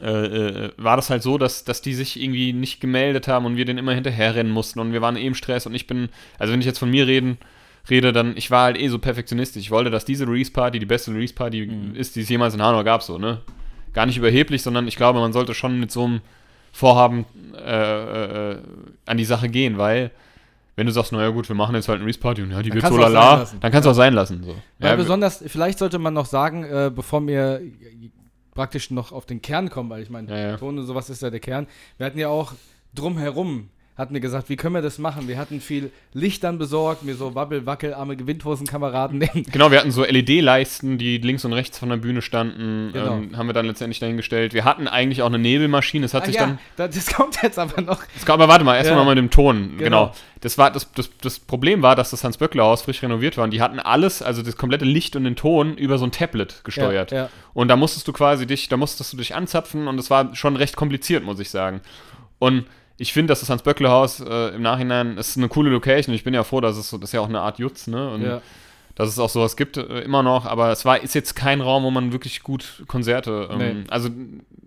äh, äh, war das halt so, dass, dass die sich irgendwie nicht gemeldet haben und wir denen immer hinterherrennen mussten. Und wir waren eh im Stress, und ich bin, also wenn ich jetzt von mir reden, rede, dann, ich war halt eh so perfektionistisch. Ich wollte, dass diese Release-Party die beste Release-Party mhm. ist, die es jemals in Hanau gab, so, ne? Gar nicht überheblich, sondern ich glaube, man sollte schon mit so einem Vorhaben äh, äh, an die Sache gehen, weil wenn du sagst, naja gut, wir machen jetzt halt eine Release-Party und ja, die dann wird so lala, dann kannst du ja. auch sein lassen. So. Weil ja, besonders, vielleicht sollte man noch sagen, äh, bevor wir praktisch noch auf den Kern kommen, weil ich meine, ja, ja. Ton und sowas ist ja der Kern. Wir hatten ja auch drumherum, hatten wir gesagt, wie können wir das machen? Wir hatten viel Licht dann besorgt, mir so Wabbel, Wackel, arme Gewindhosenkameraden. Genau, wir hatten so L E D-Leisten, die links und rechts von der Bühne standen, genau. ähm, haben wir dann letztendlich dahingestellt. Wir hatten eigentlich auch eine Nebelmaschine, das hat ah, sich ja, dann... das kommt jetzt aber noch. Das kommt, aber warte mal, erstmal ja. mal mit dem Ton, genau. genau. Das, war, das, das, das Problem war, dass das Hans-Böckler-Haus frisch renoviert war und die hatten alles, also das komplette Licht und den Ton über so ein Tablet gesteuert. Ja, ja. Und da musstest du quasi dich, da musstest du dich anzapfen, und das war schon recht kompliziert, muss ich sagen. Und ich finde, dass das Hans-Böckler-Haus äh, im Nachhinein ist eine coole Location. Ich bin ja froh, dass es so, das ist ja auch eine Art Jutz, ne? Und ja. dass es auch sowas gibt äh, immer noch. Aber es war, ist jetzt kein Raum, wo man wirklich gut Konzerte, ähm, nee. also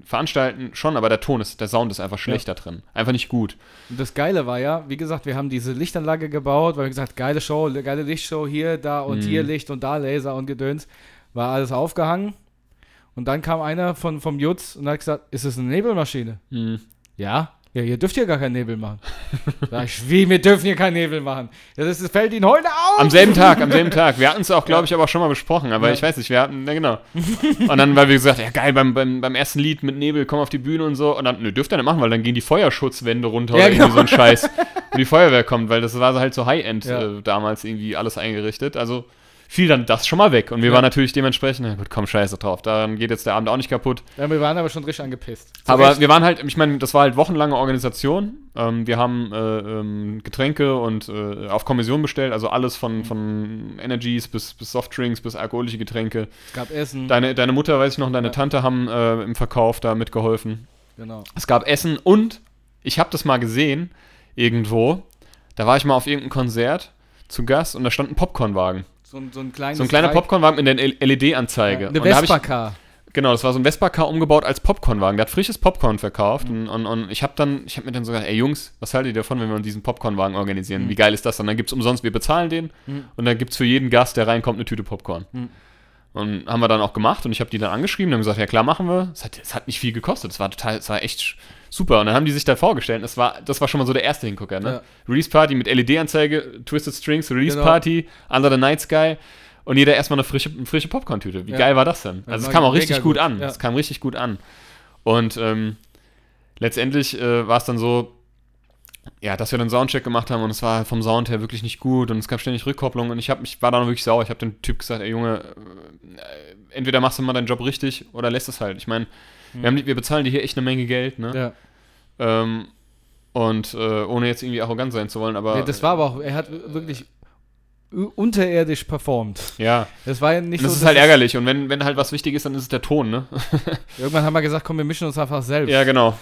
veranstalten schon, aber der Ton ist, der Sound ist einfach schlecht ja. da drin. Einfach nicht gut. Und das Geile war ja, wie gesagt, wir haben diese Lichtanlage gebaut, weil wir gesagt, geile Show, geile Lichtshow hier, da und mhm. hier Licht und da Laser und Gedöns. War alles aufgehangen. Und dann kam einer von, vom Jutz und hat gesagt, ist das eine Nebelmaschine? Mhm. Ja. Ja, ihr dürft hier gar keinen Nebel machen. Sag ich, wie, wir dürfen hier keinen Nebel machen. Ja, das ist, fällt Ihnen heute auf. Am selben Tag, am selben Tag. Wir hatten es auch, glaube ich, aber auch schon mal besprochen. Aber ja. ich weiß nicht, wir hatten, na genau. Und dann, weil wir gesagt, ja geil, beim, beim, beim ersten Lied mit Nebel, komm auf die Bühne und so. Und dann, nö, dürft ihr nicht machen, weil dann gehen die Feuerschutzwände runter ja, oder genau. irgendwie so ein Scheiß. Und die Feuerwehr kommt, weil das war halt so High-End ja. äh, damals irgendwie alles eingerichtet. Also fiel dann das schon mal weg. Und wir ja. waren natürlich dementsprechend, na gut, komm, scheiße drauf, dann geht jetzt der Abend auch nicht kaputt. Ja, wir waren aber schon richtig angepisst. Zu aber recht. Wir waren halt, ich meine, das war halt wochenlange Organisation. Ähm, wir haben äh, ähm, Getränke und äh, auf Kommission bestellt, also alles von, von Energies bis, bis Softdrinks, bis alkoholische Getränke. Es gab Essen. Deine, deine Mutter, weiß ich noch, und deine ja. Tante haben äh, im Verkauf da mitgeholfen. Genau. Es gab Essen, und ich habe das mal gesehen, irgendwo. Da war ich mal auf irgendeinem Konzert zu Gast und da stand ein Popcornwagen. So ein, so ein, so ein kleiner Popcornwagen mit der L E D-Anzeige. Ja, eine Vespa-Car. Genau, das war so ein Vespa-Car umgebaut als Popcornwagen. Der hat frisches Popcorn verkauft. Mhm. Und, und, und ich habe dann, ich hab mir dann so gedacht, ey Jungs, was haltet ihr davon, wenn wir diesen Popcornwagen organisieren? Mhm. Wie geil ist das? Und dann gibt es umsonst, wir bezahlen den. Mhm. Und dann gibt es für jeden Gast, der reinkommt, eine Tüte Popcorn. Mhm. Und haben wir dann auch gemacht. Und ich habe die dann angeschrieben und haben gesagt, ja klar, machen wir. Es hat, hat nicht viel gekostet. Es war total, es war echt super. Und dann haben die sich da vorgestellt. Das war, das war schon mal so der erste Hingucker. Ne? Ja. Release-Party mit L E D-Anzeige, Twisted Strings, Release-Party, genau. Under the Night Sky. Und jeder erstmal eine frische, eine frische Popcorn-Tüte. Wie ja. geil war das denn? Also, es kam auch richtig gut, gut an. Ja. Es kam richtig gut an. Und ähm, letztendlich äh, war es dann so, ja, dass wir dann Soundcheck gemacht haben und es war vom Sound her wirklich nicht gut und es gab ständig Rückkopplungen und ich, hab, ich war dann wirklich sauer. Ich habe dem Typ gesagt, ey Junge, äh, entweder machst du mal deinen Job richtig oder lässt es halt. Ich meine, mhm. wir haben, wir bezahlen dir hier echt eine Menge Geld, ne? Ja. Ähm, und äh, ohne jetzt irgendwie arrogant sein zu wollen, aber... Nee, das war aber auch, er hat wirklich... unterirdisch performt. Ja. Das war ja nicht und das so. Das ist halt ärgerlich. Und wenn, wenn halt was wichtig ist, dann ist es der Ton, ne? Irgendwann haben wir gesagt, komm, wir mischen uns einfach selbst. Ja, genau.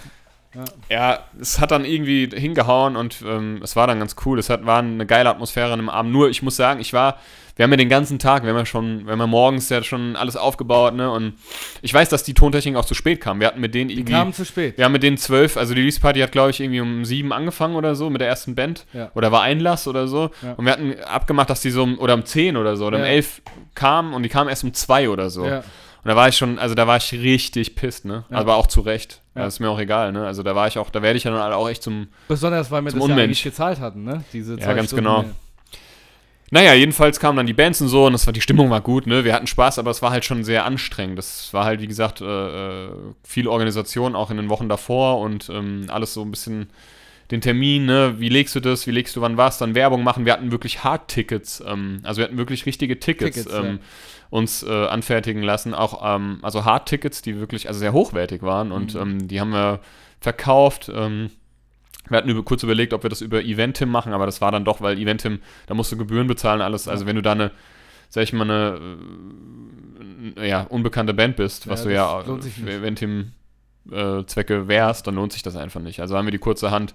Ja, ja es hat dann irgendwie hingehauen und ähm, es war dann ganz cool. Es hat, war eine geile Atmosphäre an dem Abend. Nur, ich muss sagen, ich war, wir haben ja den ganzen Tag, wir haben ja schon, wir haben ja morgens ja schon alles aufgebaut, ne? Und ich weiß, dass die Tontechnik auch zu spät kam. Wir hatten mit denen irgendwie. Die kamen zu spät. Wir haben mit denen zwölf, also die Release Party hat, glaube ich, irgendwie um sieben angefangen oder so mit der ersten Band. Ja. Oder war Einlass oder so. Ja. Und wir hatten abgemacht, dass die so, um, oder um zehn oder so, oder ja. um elf kamen und die kamen erst um zwei oder so. Ja. Und da war ich schon, also da war ich richtig pisst, ne? Ja. Aber auch zu Recht. Ja. Das ist mir auch egal, ne? Also da war ich auch, da werde ich ja dann auch echt zum besonders, weil wir das ja eigentlich gezahlt hatten, ne? Diese zwei ja, ganz Stunden genau. Mehr. Naja, jedenfalls kamen dann die Bands und so und das war, die Stimmung war gut, ne? Wir hatten Spaß, aber es war halt schon sehr anstrengend. Das war halt, wie gesagt, äh, viel Organisation auch in den Wochen davor und ähm, alles so ein bisschen den Termin, ne? Wie legst du das, wie legst du wann was, dann Werbung machen. Wir hatten wirklich Hard-Tickets, ähm, also wir hatten wirklich richtige Tickets, Tickets ähm, ja. uns äh, anfertigen lassen, auch ähm, also Hard-Tickets, die wirklich also sehr hochwertig waren und mhm. ähm, die haben wir verkauft. Ähm, wir hatten über, kurz überlegt, ob wir das über Eventim machen, aber das war dann doch, weil Eventim, da musst du Gebühren bezahlen, alles, also wenn du da eine, sag ich mal, eine äh, ja, unbekannte Band bist, was ja, du ja für Eventim äh, Zwecke wärst, dann lohnt sich das einfach nicht. Also haben wir die kurzerhand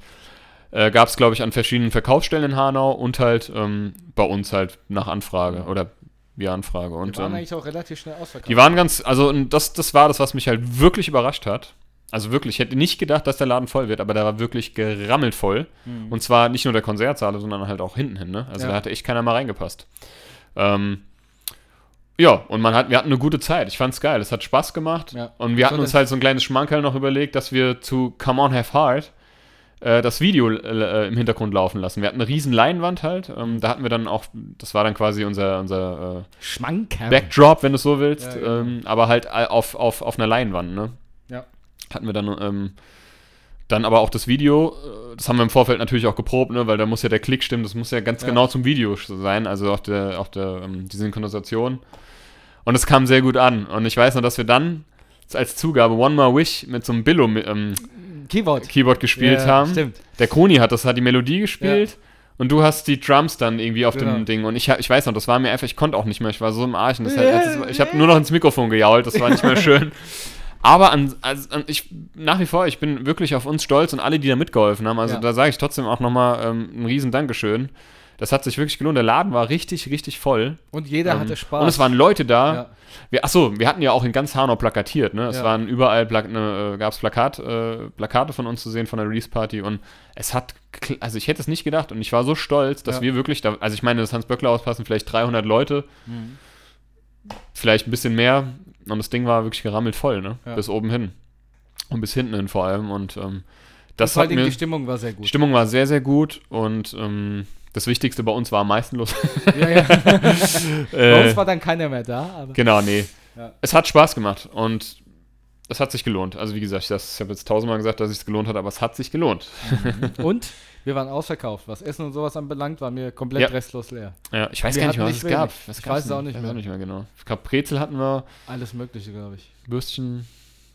äh, gab es, glaube ich, an verschiedenen Verkaufsstellen in Hanau und halt ähm, bei uns halt nach Anfrage ja. oder via Anfrage. Und, die waren ähm, eigentlich auch relativ schnell ausverkauft. Die waren ganz, also das, das war das, was mich halt wirklich überrascht hat. Also wirklich, ich hätte nicht gedacht, dass der Laden voll wird, aber der war wirklich gerammelt voll. Mhm. Und zwar nicht nur der Konzertsaal, sondern halt auch hinten hin, ne? Also ja. da hatte echt keiner mal reingepasst. Ähm, ja, und man hat, wir hatten eine gute Zeit. Ich fand's geil, es hat Spaß gemacht. Ja. Und wir hatten so, uns halt so ein kleines Schmankerl noch überlegt, dass wir zu Come on Have Heart das Video äh, im Hintergrund laufen lassen. Wir hatten eine riesen Leinwand halt. Ähm, da hatten wir dann auch, das war dann quasi unser, unser äh, Schmankerl. Backdrop, wenn du es so willst. Ja, genau. ähm, aber halt auf, auf, auf einer Leinwand, ne? Ja. Hatten wir dann, ähm, dann aber auch das Video. Das haben wir im Vorfeld natürlich auch geprobt, ne? Weil da muss ja der Klick stimmen. Das muss ja ganz ja. genau zum Video sein. Also auch, der, auch der, ähm, die Synchronisation. Und es kam sehr gut an. Und ich weiß noch, dass wir dann als Zugabe One More Wish mit so einem Billo ähm, Keyboard. Keyboard gespielt ja, haben. Stimmt. Der Koni hat das, hat die Melodie gespielt ja. und du hast die Drums dann irgendwie auf genau. dem Ding und ich, ich weiß noch, das war mir einfach, ich konnte auch nicht mehr, ich war so im Arsch und das yeah, hat, das, ich yeah. habe nur noch ins Mikrofon gejault, das war nicht mehr schön. Aber an, also an, ich, nach wie vor, ich bin wirklich auf uns stolz und alle, die da mitgeholfen haben, also ja. da sage ich trotzdem auch nochmal ähm, ein riesen Dankeschön. Das hat sich wirklich gelohnt. Der Laden war richtig, richtig voll. Und jeder ähm, hatte Spaß. Und es waren Leute da. Ja. Wir, achso, wir hatten ja auch in ganz Hanau plakatiert. Ne? Es ja. waren überall, Pla- ne, gab es Plakat, äh, Plakate von uns zu sehen, von der Release-Party. Und es hat, also ich hätte es nicht gedacht. Und ich war so stolz, dass ja. wir wirklich, da, also ich meine, das Hans-Böckler-Haus passen vielleicht dreihundert Leute. Mhm. Vielleicht ein bisschen mehr. Und das Ding war wirklich gerammelt voll, ne? Ja. Bis oben hin. Und bis hinten hin vor allem. Und ähm, das und vor hat allem mir, die Stimmung war sehr gut. Die Stimmung war sehr, sehr gut. Und ähm, das Wichtigste bei uns war am meisten los. Ja, ja. Bei uns war dann keiner mehr da. Aber genau, nee. Ja. Es hat Spaß gemacht und es hat sich gelohnt. Also wie gesagt, das, ich habe jetzt tausendmal gesagt, dass es sich gelohnt hat, aber es hat sich gelohnt. Mhm. Und wir waren ausverkauft. Was Essen und sowas anbelangt, waren wir komplett ja. restlos leer. Ja, ich weiß wir gar nicht mehr, was es wenig. gab. Was ich weiß es auch nicht mehr. Auch nicht mehr genau. Ich glaube, Brezel hatten wir. Alles Mögliche, glaube ich. Bürstchen.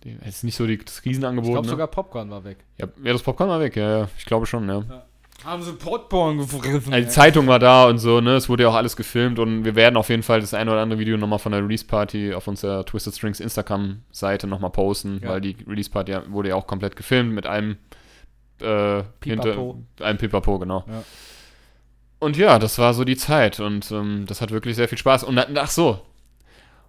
Das ist nicht so die, das Riesenangebot. Ich glaube, ne? sogar Popcorn war weg. Ja, ja, das Popcorn war weg. Ja, ja. Ich glaube schon, ja. ja. Haben sie Popcorn gefressen. Also die Zeitung war da und so, ne? Es wurde ja auch alles gefilmt und wir werden auf jeden Fall das eine oder andere Video nochmal von der Release-Party auf unserer Twisted Strings Instagram-Seite nochmal posten, ja. weil die Release-Party wurde ja auch komplett gefilmt mit allem äh, hinter einem Pipapo, genau. Ja. Und ja, das war so die Zeit und ähm, das hat wirklich sehr viel Spaß. Und ach so,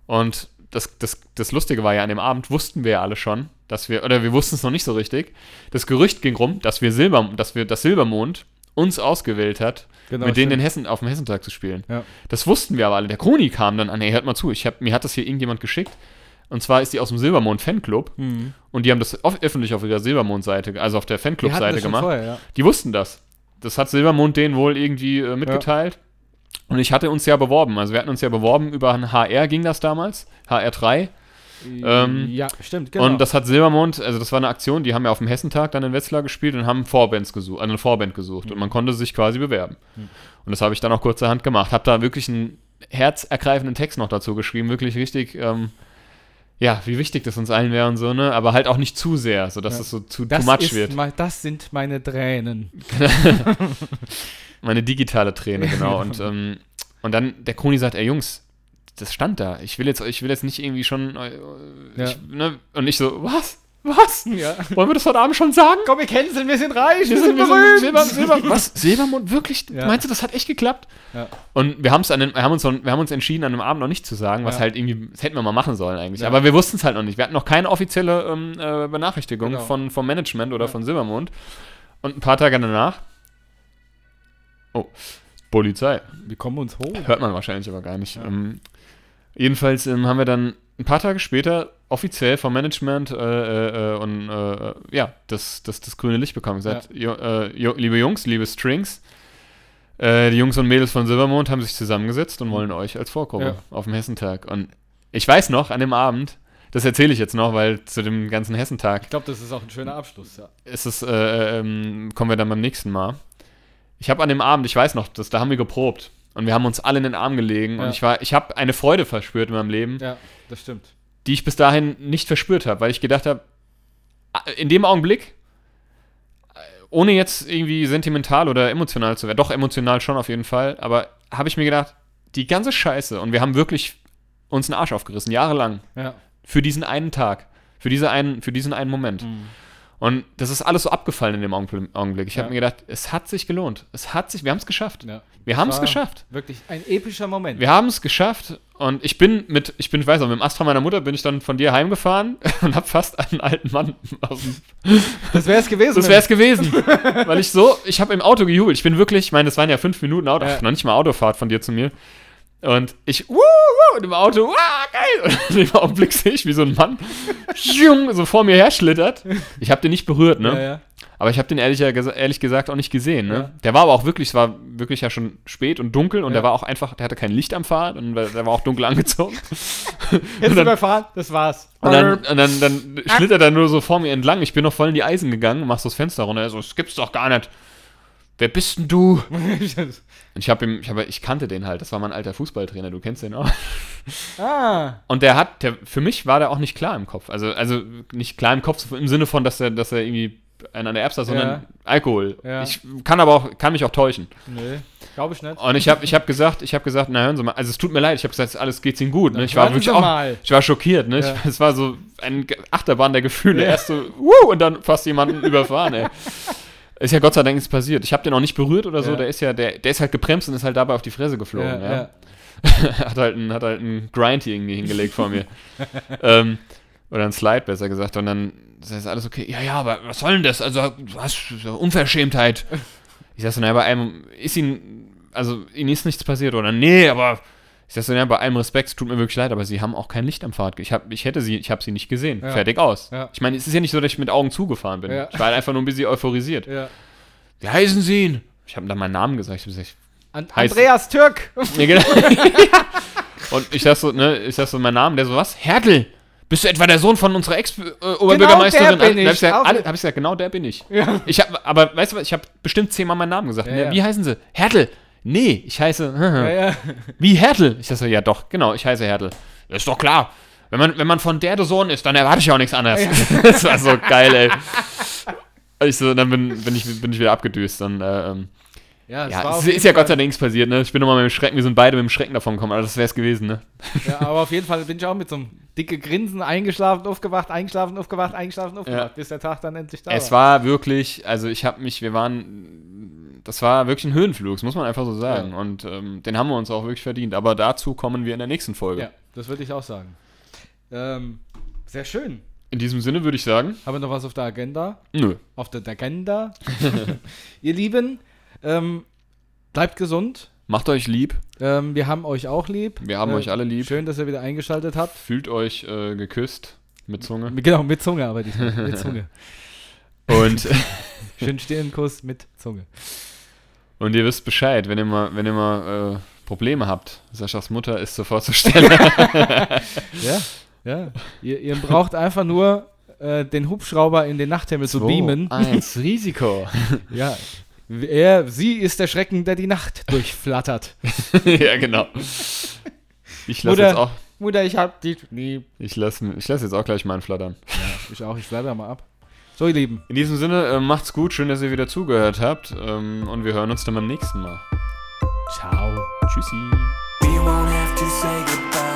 und das, das, das Lustige war ja, an dem Abend wussten wir ja alle schon, dass wir, oder wir wussten es noch nicht so richtig, das Gerücht ging rum, dass wir Silber, dass wir das Silbermond uns ausgewählt hat, genau, mit denen stimmt. den Hessen auf dem Hessentag zu spielen. Ja. Das wussten wir aber alle. Der Kroni kam dann an, ey, hört mal zu, ich hab, mir hat das hier irgendjemand geschickt. Und zwar ist die aus dem Silbermond-Fanclub. Mhm. Und die haben das auf, öffentlich auf der Silbermond-Seite, also auf der Fanclub-Seite gemacht. Vorher, ja. Die wussten das. Das hat Silbermond denen wohl irgendwie äh, mitgeteilt. Ja. Und ich hatte uns ja beworben. Also wir hatten uns ja beworben, über ein H R ging das damals, H R drei. Ähm, ja, stimmt, genau. Und das hat Silbermond, also das war eine Aktion, die haben ja auf dem Hessentag dann in Wetzlar gespielt und haben Vorbands gesucht, eine Vorband gesucht. Mhm. Und man konnte sich quasi bewerben. Mhm. Und das habe ich dann auch kurzerhand gemacht. Habe da wirklich einen herzergreifenden Text noch dazu geschrieben. Wirklich richtig, ähm, ja, wie wichtig das uns allen wäre und so, ne? Aber halt auch nicht zu sehr, sodass es ja. so zu das too much ist wird. Mein, das sind meine Tränen. Meine digitale Träne, genau. Und, ähm, und dann der Kroni sagt, ey Jungs, das stand da. Ich will jetzt, ich will jetzt nicht irgendwie schon... Ja. Ich, ne? Und ich so, was? Was? Ja. Wollen wir das heute Abend schon sagen? Komm, wir kennen sind, wir sind reich, wir, wir sind, sind berühmt. Silber, Silber, was? Silbermond? Wirklich? Ja. Meinst du, das hat echt geklappt? Ja. Und wir, an den, haben uns, wir haben uns entschieden, an dem Abend noch nicht zu sagen, was ja. halt irgendwie, das hätten wir mal machen sollen eigentlich. Ja. Aber wir wussten es halt noch nicht. Wir hatten noch keine offizielle ähm, äh, Benachrichtigung genau. von, vom Management oder ja. von Silbermond. Und ein paar Tage danach... Oh, Polizei. Wir kommen uns hoch. Hört man wahrscheinlich aber gar nicht. Ja. Ähm, jedenfalls ähm, haben wir dann ein paar Tage später offiziell vom Management äh, äh, und äh, ja, das, das, das grüne Licht bekommen. Gesagt, ja. jo, äh, jo, liebe Jungs, liebe Strings, äh, die Jungs und Mädels von Silbermond haben sich zusammengesetzt und mhm. wollen euch als Vorgruppe ja. auf dem Hessentag. Und ich weiß noch, an dem Abend, das erzähle ich jetzt noch, weil zu dem ganzen Hessentag... Ich glaube, das ist auch ein schöner Abschluss, ja. Ist es, äh, ähm, kommen wir dann beim nächsten Mal. Ich habe an dem Abend, ich weiß noch, das, da haben wir geprobt und wir haben uns alle in den Arm gelegen ja. und ich war, ich habe eine Freude verspürt in meinem Leben. Ja, das stimmt. Die ich bis dahin nicht verspürt habe, weil ich gedacht habe, in dem Augenblick, ohne jetzt irgendwie sentimental oder emotional zu werden, doch emotional schon auf jeden Fall, aber habe ich mir gedacht, die ganze Scheiße, und wir haben wirklich uns einen Arsch aufgerissen, jahrelang, ja. für diesen einen Tag, für, diese einen, für diesen einen Moment. Mhm. Und das ist alles so abgefallen in dem Augenblick. Ich ja. habe mir gedacht, es hat sich gelohnt. Es hat sich, wir haben es geschafft. Ja. Wir haben es geschafft. Wirklich ein epischer Moment. Wir haben es geschafft. Und ich bin mit, ich bin, ich weiß noch, mit dem Astra meiner Mutter bin ich dann von dir heimgefahren und habe fast einen alten Mann aus dem... Das wäre es gewesen. Das wäre es gewesen. Weil ich so, ich habe im Auto gejubelt. Ich bin wirklich, ich meine, das waren ja fünf Minuten Auto, ja. ach, noch nicht mal Autofahrt von dir zu mir. Und ich, wuh, wuh, und im Auto, wuh, geil. Und im Augenblick sehe ich, wie so ein Mann so vor mir herschlittert. Ich habe den nicht berührt, ne? Ja, ja. Aber ich habe den ehrlich, ehrlich gesagt auch nicht gesehen, ne? Ja. Der war aber auch wirklich, es war wirklich ja schon spät und dunkel und ja. der war auch einfach, der hatte kein Licht am Fahrrad und der war auch dunkel angezogen. Jetzt überfahren, das war's. Und dann, und dann, dann schlittert er nur so vor mir entlang. Ich bin noch voll in die Eisen gegangen, machst so das Fenster runter. Er so, das gibt's doch gar nicht. Wer bist denn du? Und ich hab ihm, ich, hab, ich kannte den halt, das war mein alter Fußballtrainer, du kennst den auch. Ah. Und der hat, der, für mich war der auch nicht klar im Kopf. Also, also nicht klar im Kopf im Sinne von, dass er, dass er irgendwie einen an der Erbs hat, sondern ja. Alkohol. Ja. Ich kann aber auch, kann mich auch täuschen. Nee, glaube ich nicht. Und ich habe ich hab gesagt, ich habe gesagt, na hören Sie mal, also es tut mir leid, ich habe gesagt, alles geht's Ihnen gut. Ne? Ich war wirklich auch, ich war schockiert. Ne? Ja. Ich, es war so ein Achterbahn der Gefühle. Ja. Erst so, wuh, und dann fast jemanden überfahren, ey. Ist ja Gott sei Dank nichts passiert. Ich habe den auch nicht berührt oder so. Ja. Der ist ja, der, der ist halt gebremst und ist halt dabei auf die Fresse geflogen. Ja, ja. Ja. hat halt einen, hat halt einen Grind irgendwie hingelegt vor mir. ähm, oder einen Slide, besser gesagt. Und dann ist alles okay. Ja, ja, aber was soll denn das? Also, was? Unverschämtheit. Ich sag so, naja, bei einem ist ihnen, also ihnen ist nichts passiert. Oder nee, aber ich sag so, naja, bei allem Respekt, es tut mir wirklich leid, aber sie haben auch kein Licht am Fahrrad. Ich hab, ich hätte sie, ich habe sie nicht gesehen. Ja. Fertig aus. Ja. Ich meine, es ist ja nicht so, dass ich mit Augen zugefahren bin. Ja. Ich war halt einfach nur ein bisschen euphorisiert. Ja. Wie heißen Sie ihn? Ich habe dann meinen Namen gesagt. Ich hab gesagt And- Andreas Türk. Ja, genau. Und ich sag so, ne, ich sag so meinen Namen, der so, was? Hertel, bist du etwa der Sohn von unserer Ex-Oberbürgermeisterin? Genau der bin ich. Da hab ich gesagt, alle, hab ich gesagt, genau der bin ich. Ja. Ich hab, aber weißt du was, ich habe bestimmt zehnmal meinen Namen gesagt. Ja, ne? Ja. Wie heißen Sie? Hertel. Nee, ich heiße... Ja, ja. Wie Hertel? Ich dachte, ja doch, genau, ich heiße Hertel. Das ist doch klar. Wenn man, wenn man von der der Sohn ist, dann erwarte ich auch nichts anderes. Ja. Das war so geil, ey. Ich so, dann bin, bin, ich, bin ich wieder abgedüst. Und, ähm, ja, das ja war es ist ja Gott sei Dank nichts passiert, ne? Ich bin nochmal mit dem Schrecken, wir sind beide mit dem Schrecken davon gekommen, aber das wäre es gewesen, ne? Ja, aber auf jeden Fall bin ich auch mit so einem dicke Grinsen, eingeschlafen, aufgewacht, eingeschlafen, aufgewacht, eingeschlafen, aufgewacht, ja. bis der Tag dann endlich da war. Es war wirklich, also ich habe mich, wir waren, das war wirklich ein Höhenflug, das muss man einfach so sagen. Ja. Und ähm, den haben wir uns auch wirklich verdient. Aber dazu kommen wir in der nächsten Folge. Ja, das würde ich auch sagen. Ähm, sehr schön. In diesem Sinne würde ich sagen. Haben wir noch was auf der Agenda? Nö. Auf der Agenda? Ihr Lieben, ähm, bleibt gesund. Macht euch lieb. Ähm, wir haben euch auch lieb. Wir haben äh, euch alle lieb. Schön, dass ihr wieder eingeschaltet habt. Fühlt euch äh, geküsst mit Zunge. Genau, mit Zunge, aber diesmal mit Zunge. Und schön Stirnkuss mit Zunge. Und ihr wisst Bescheid, wenn ihr mal, wenn ihr mal äh, Probleme habt. Saschas Mutter ist sofort zur Stelle. Ja, ja. Ihr, ihr braucht einfach nur äh, den Hubschrauber in den Nachthimmel zu beamen. Eins, Risiko. Ja. Er, sie ist der Schrecken, der die Nacht durchflattert. Ja, genau. Ich lasse jetzt auch. Mutter, ich hab die. Nee. Ich lasse ich lass jetzt auch gleich mal einen flattern. Ja, ich auch. Ich flatter mal ab. So, ihr Lieben. In diesem Sinne, äh, macht's gut. Schön, dass ihr wieder zugehört habt. Ähm, und wir hören uns dann beim nächsten Mal. Ciao. Tschüssi. We won't have to say goodbye.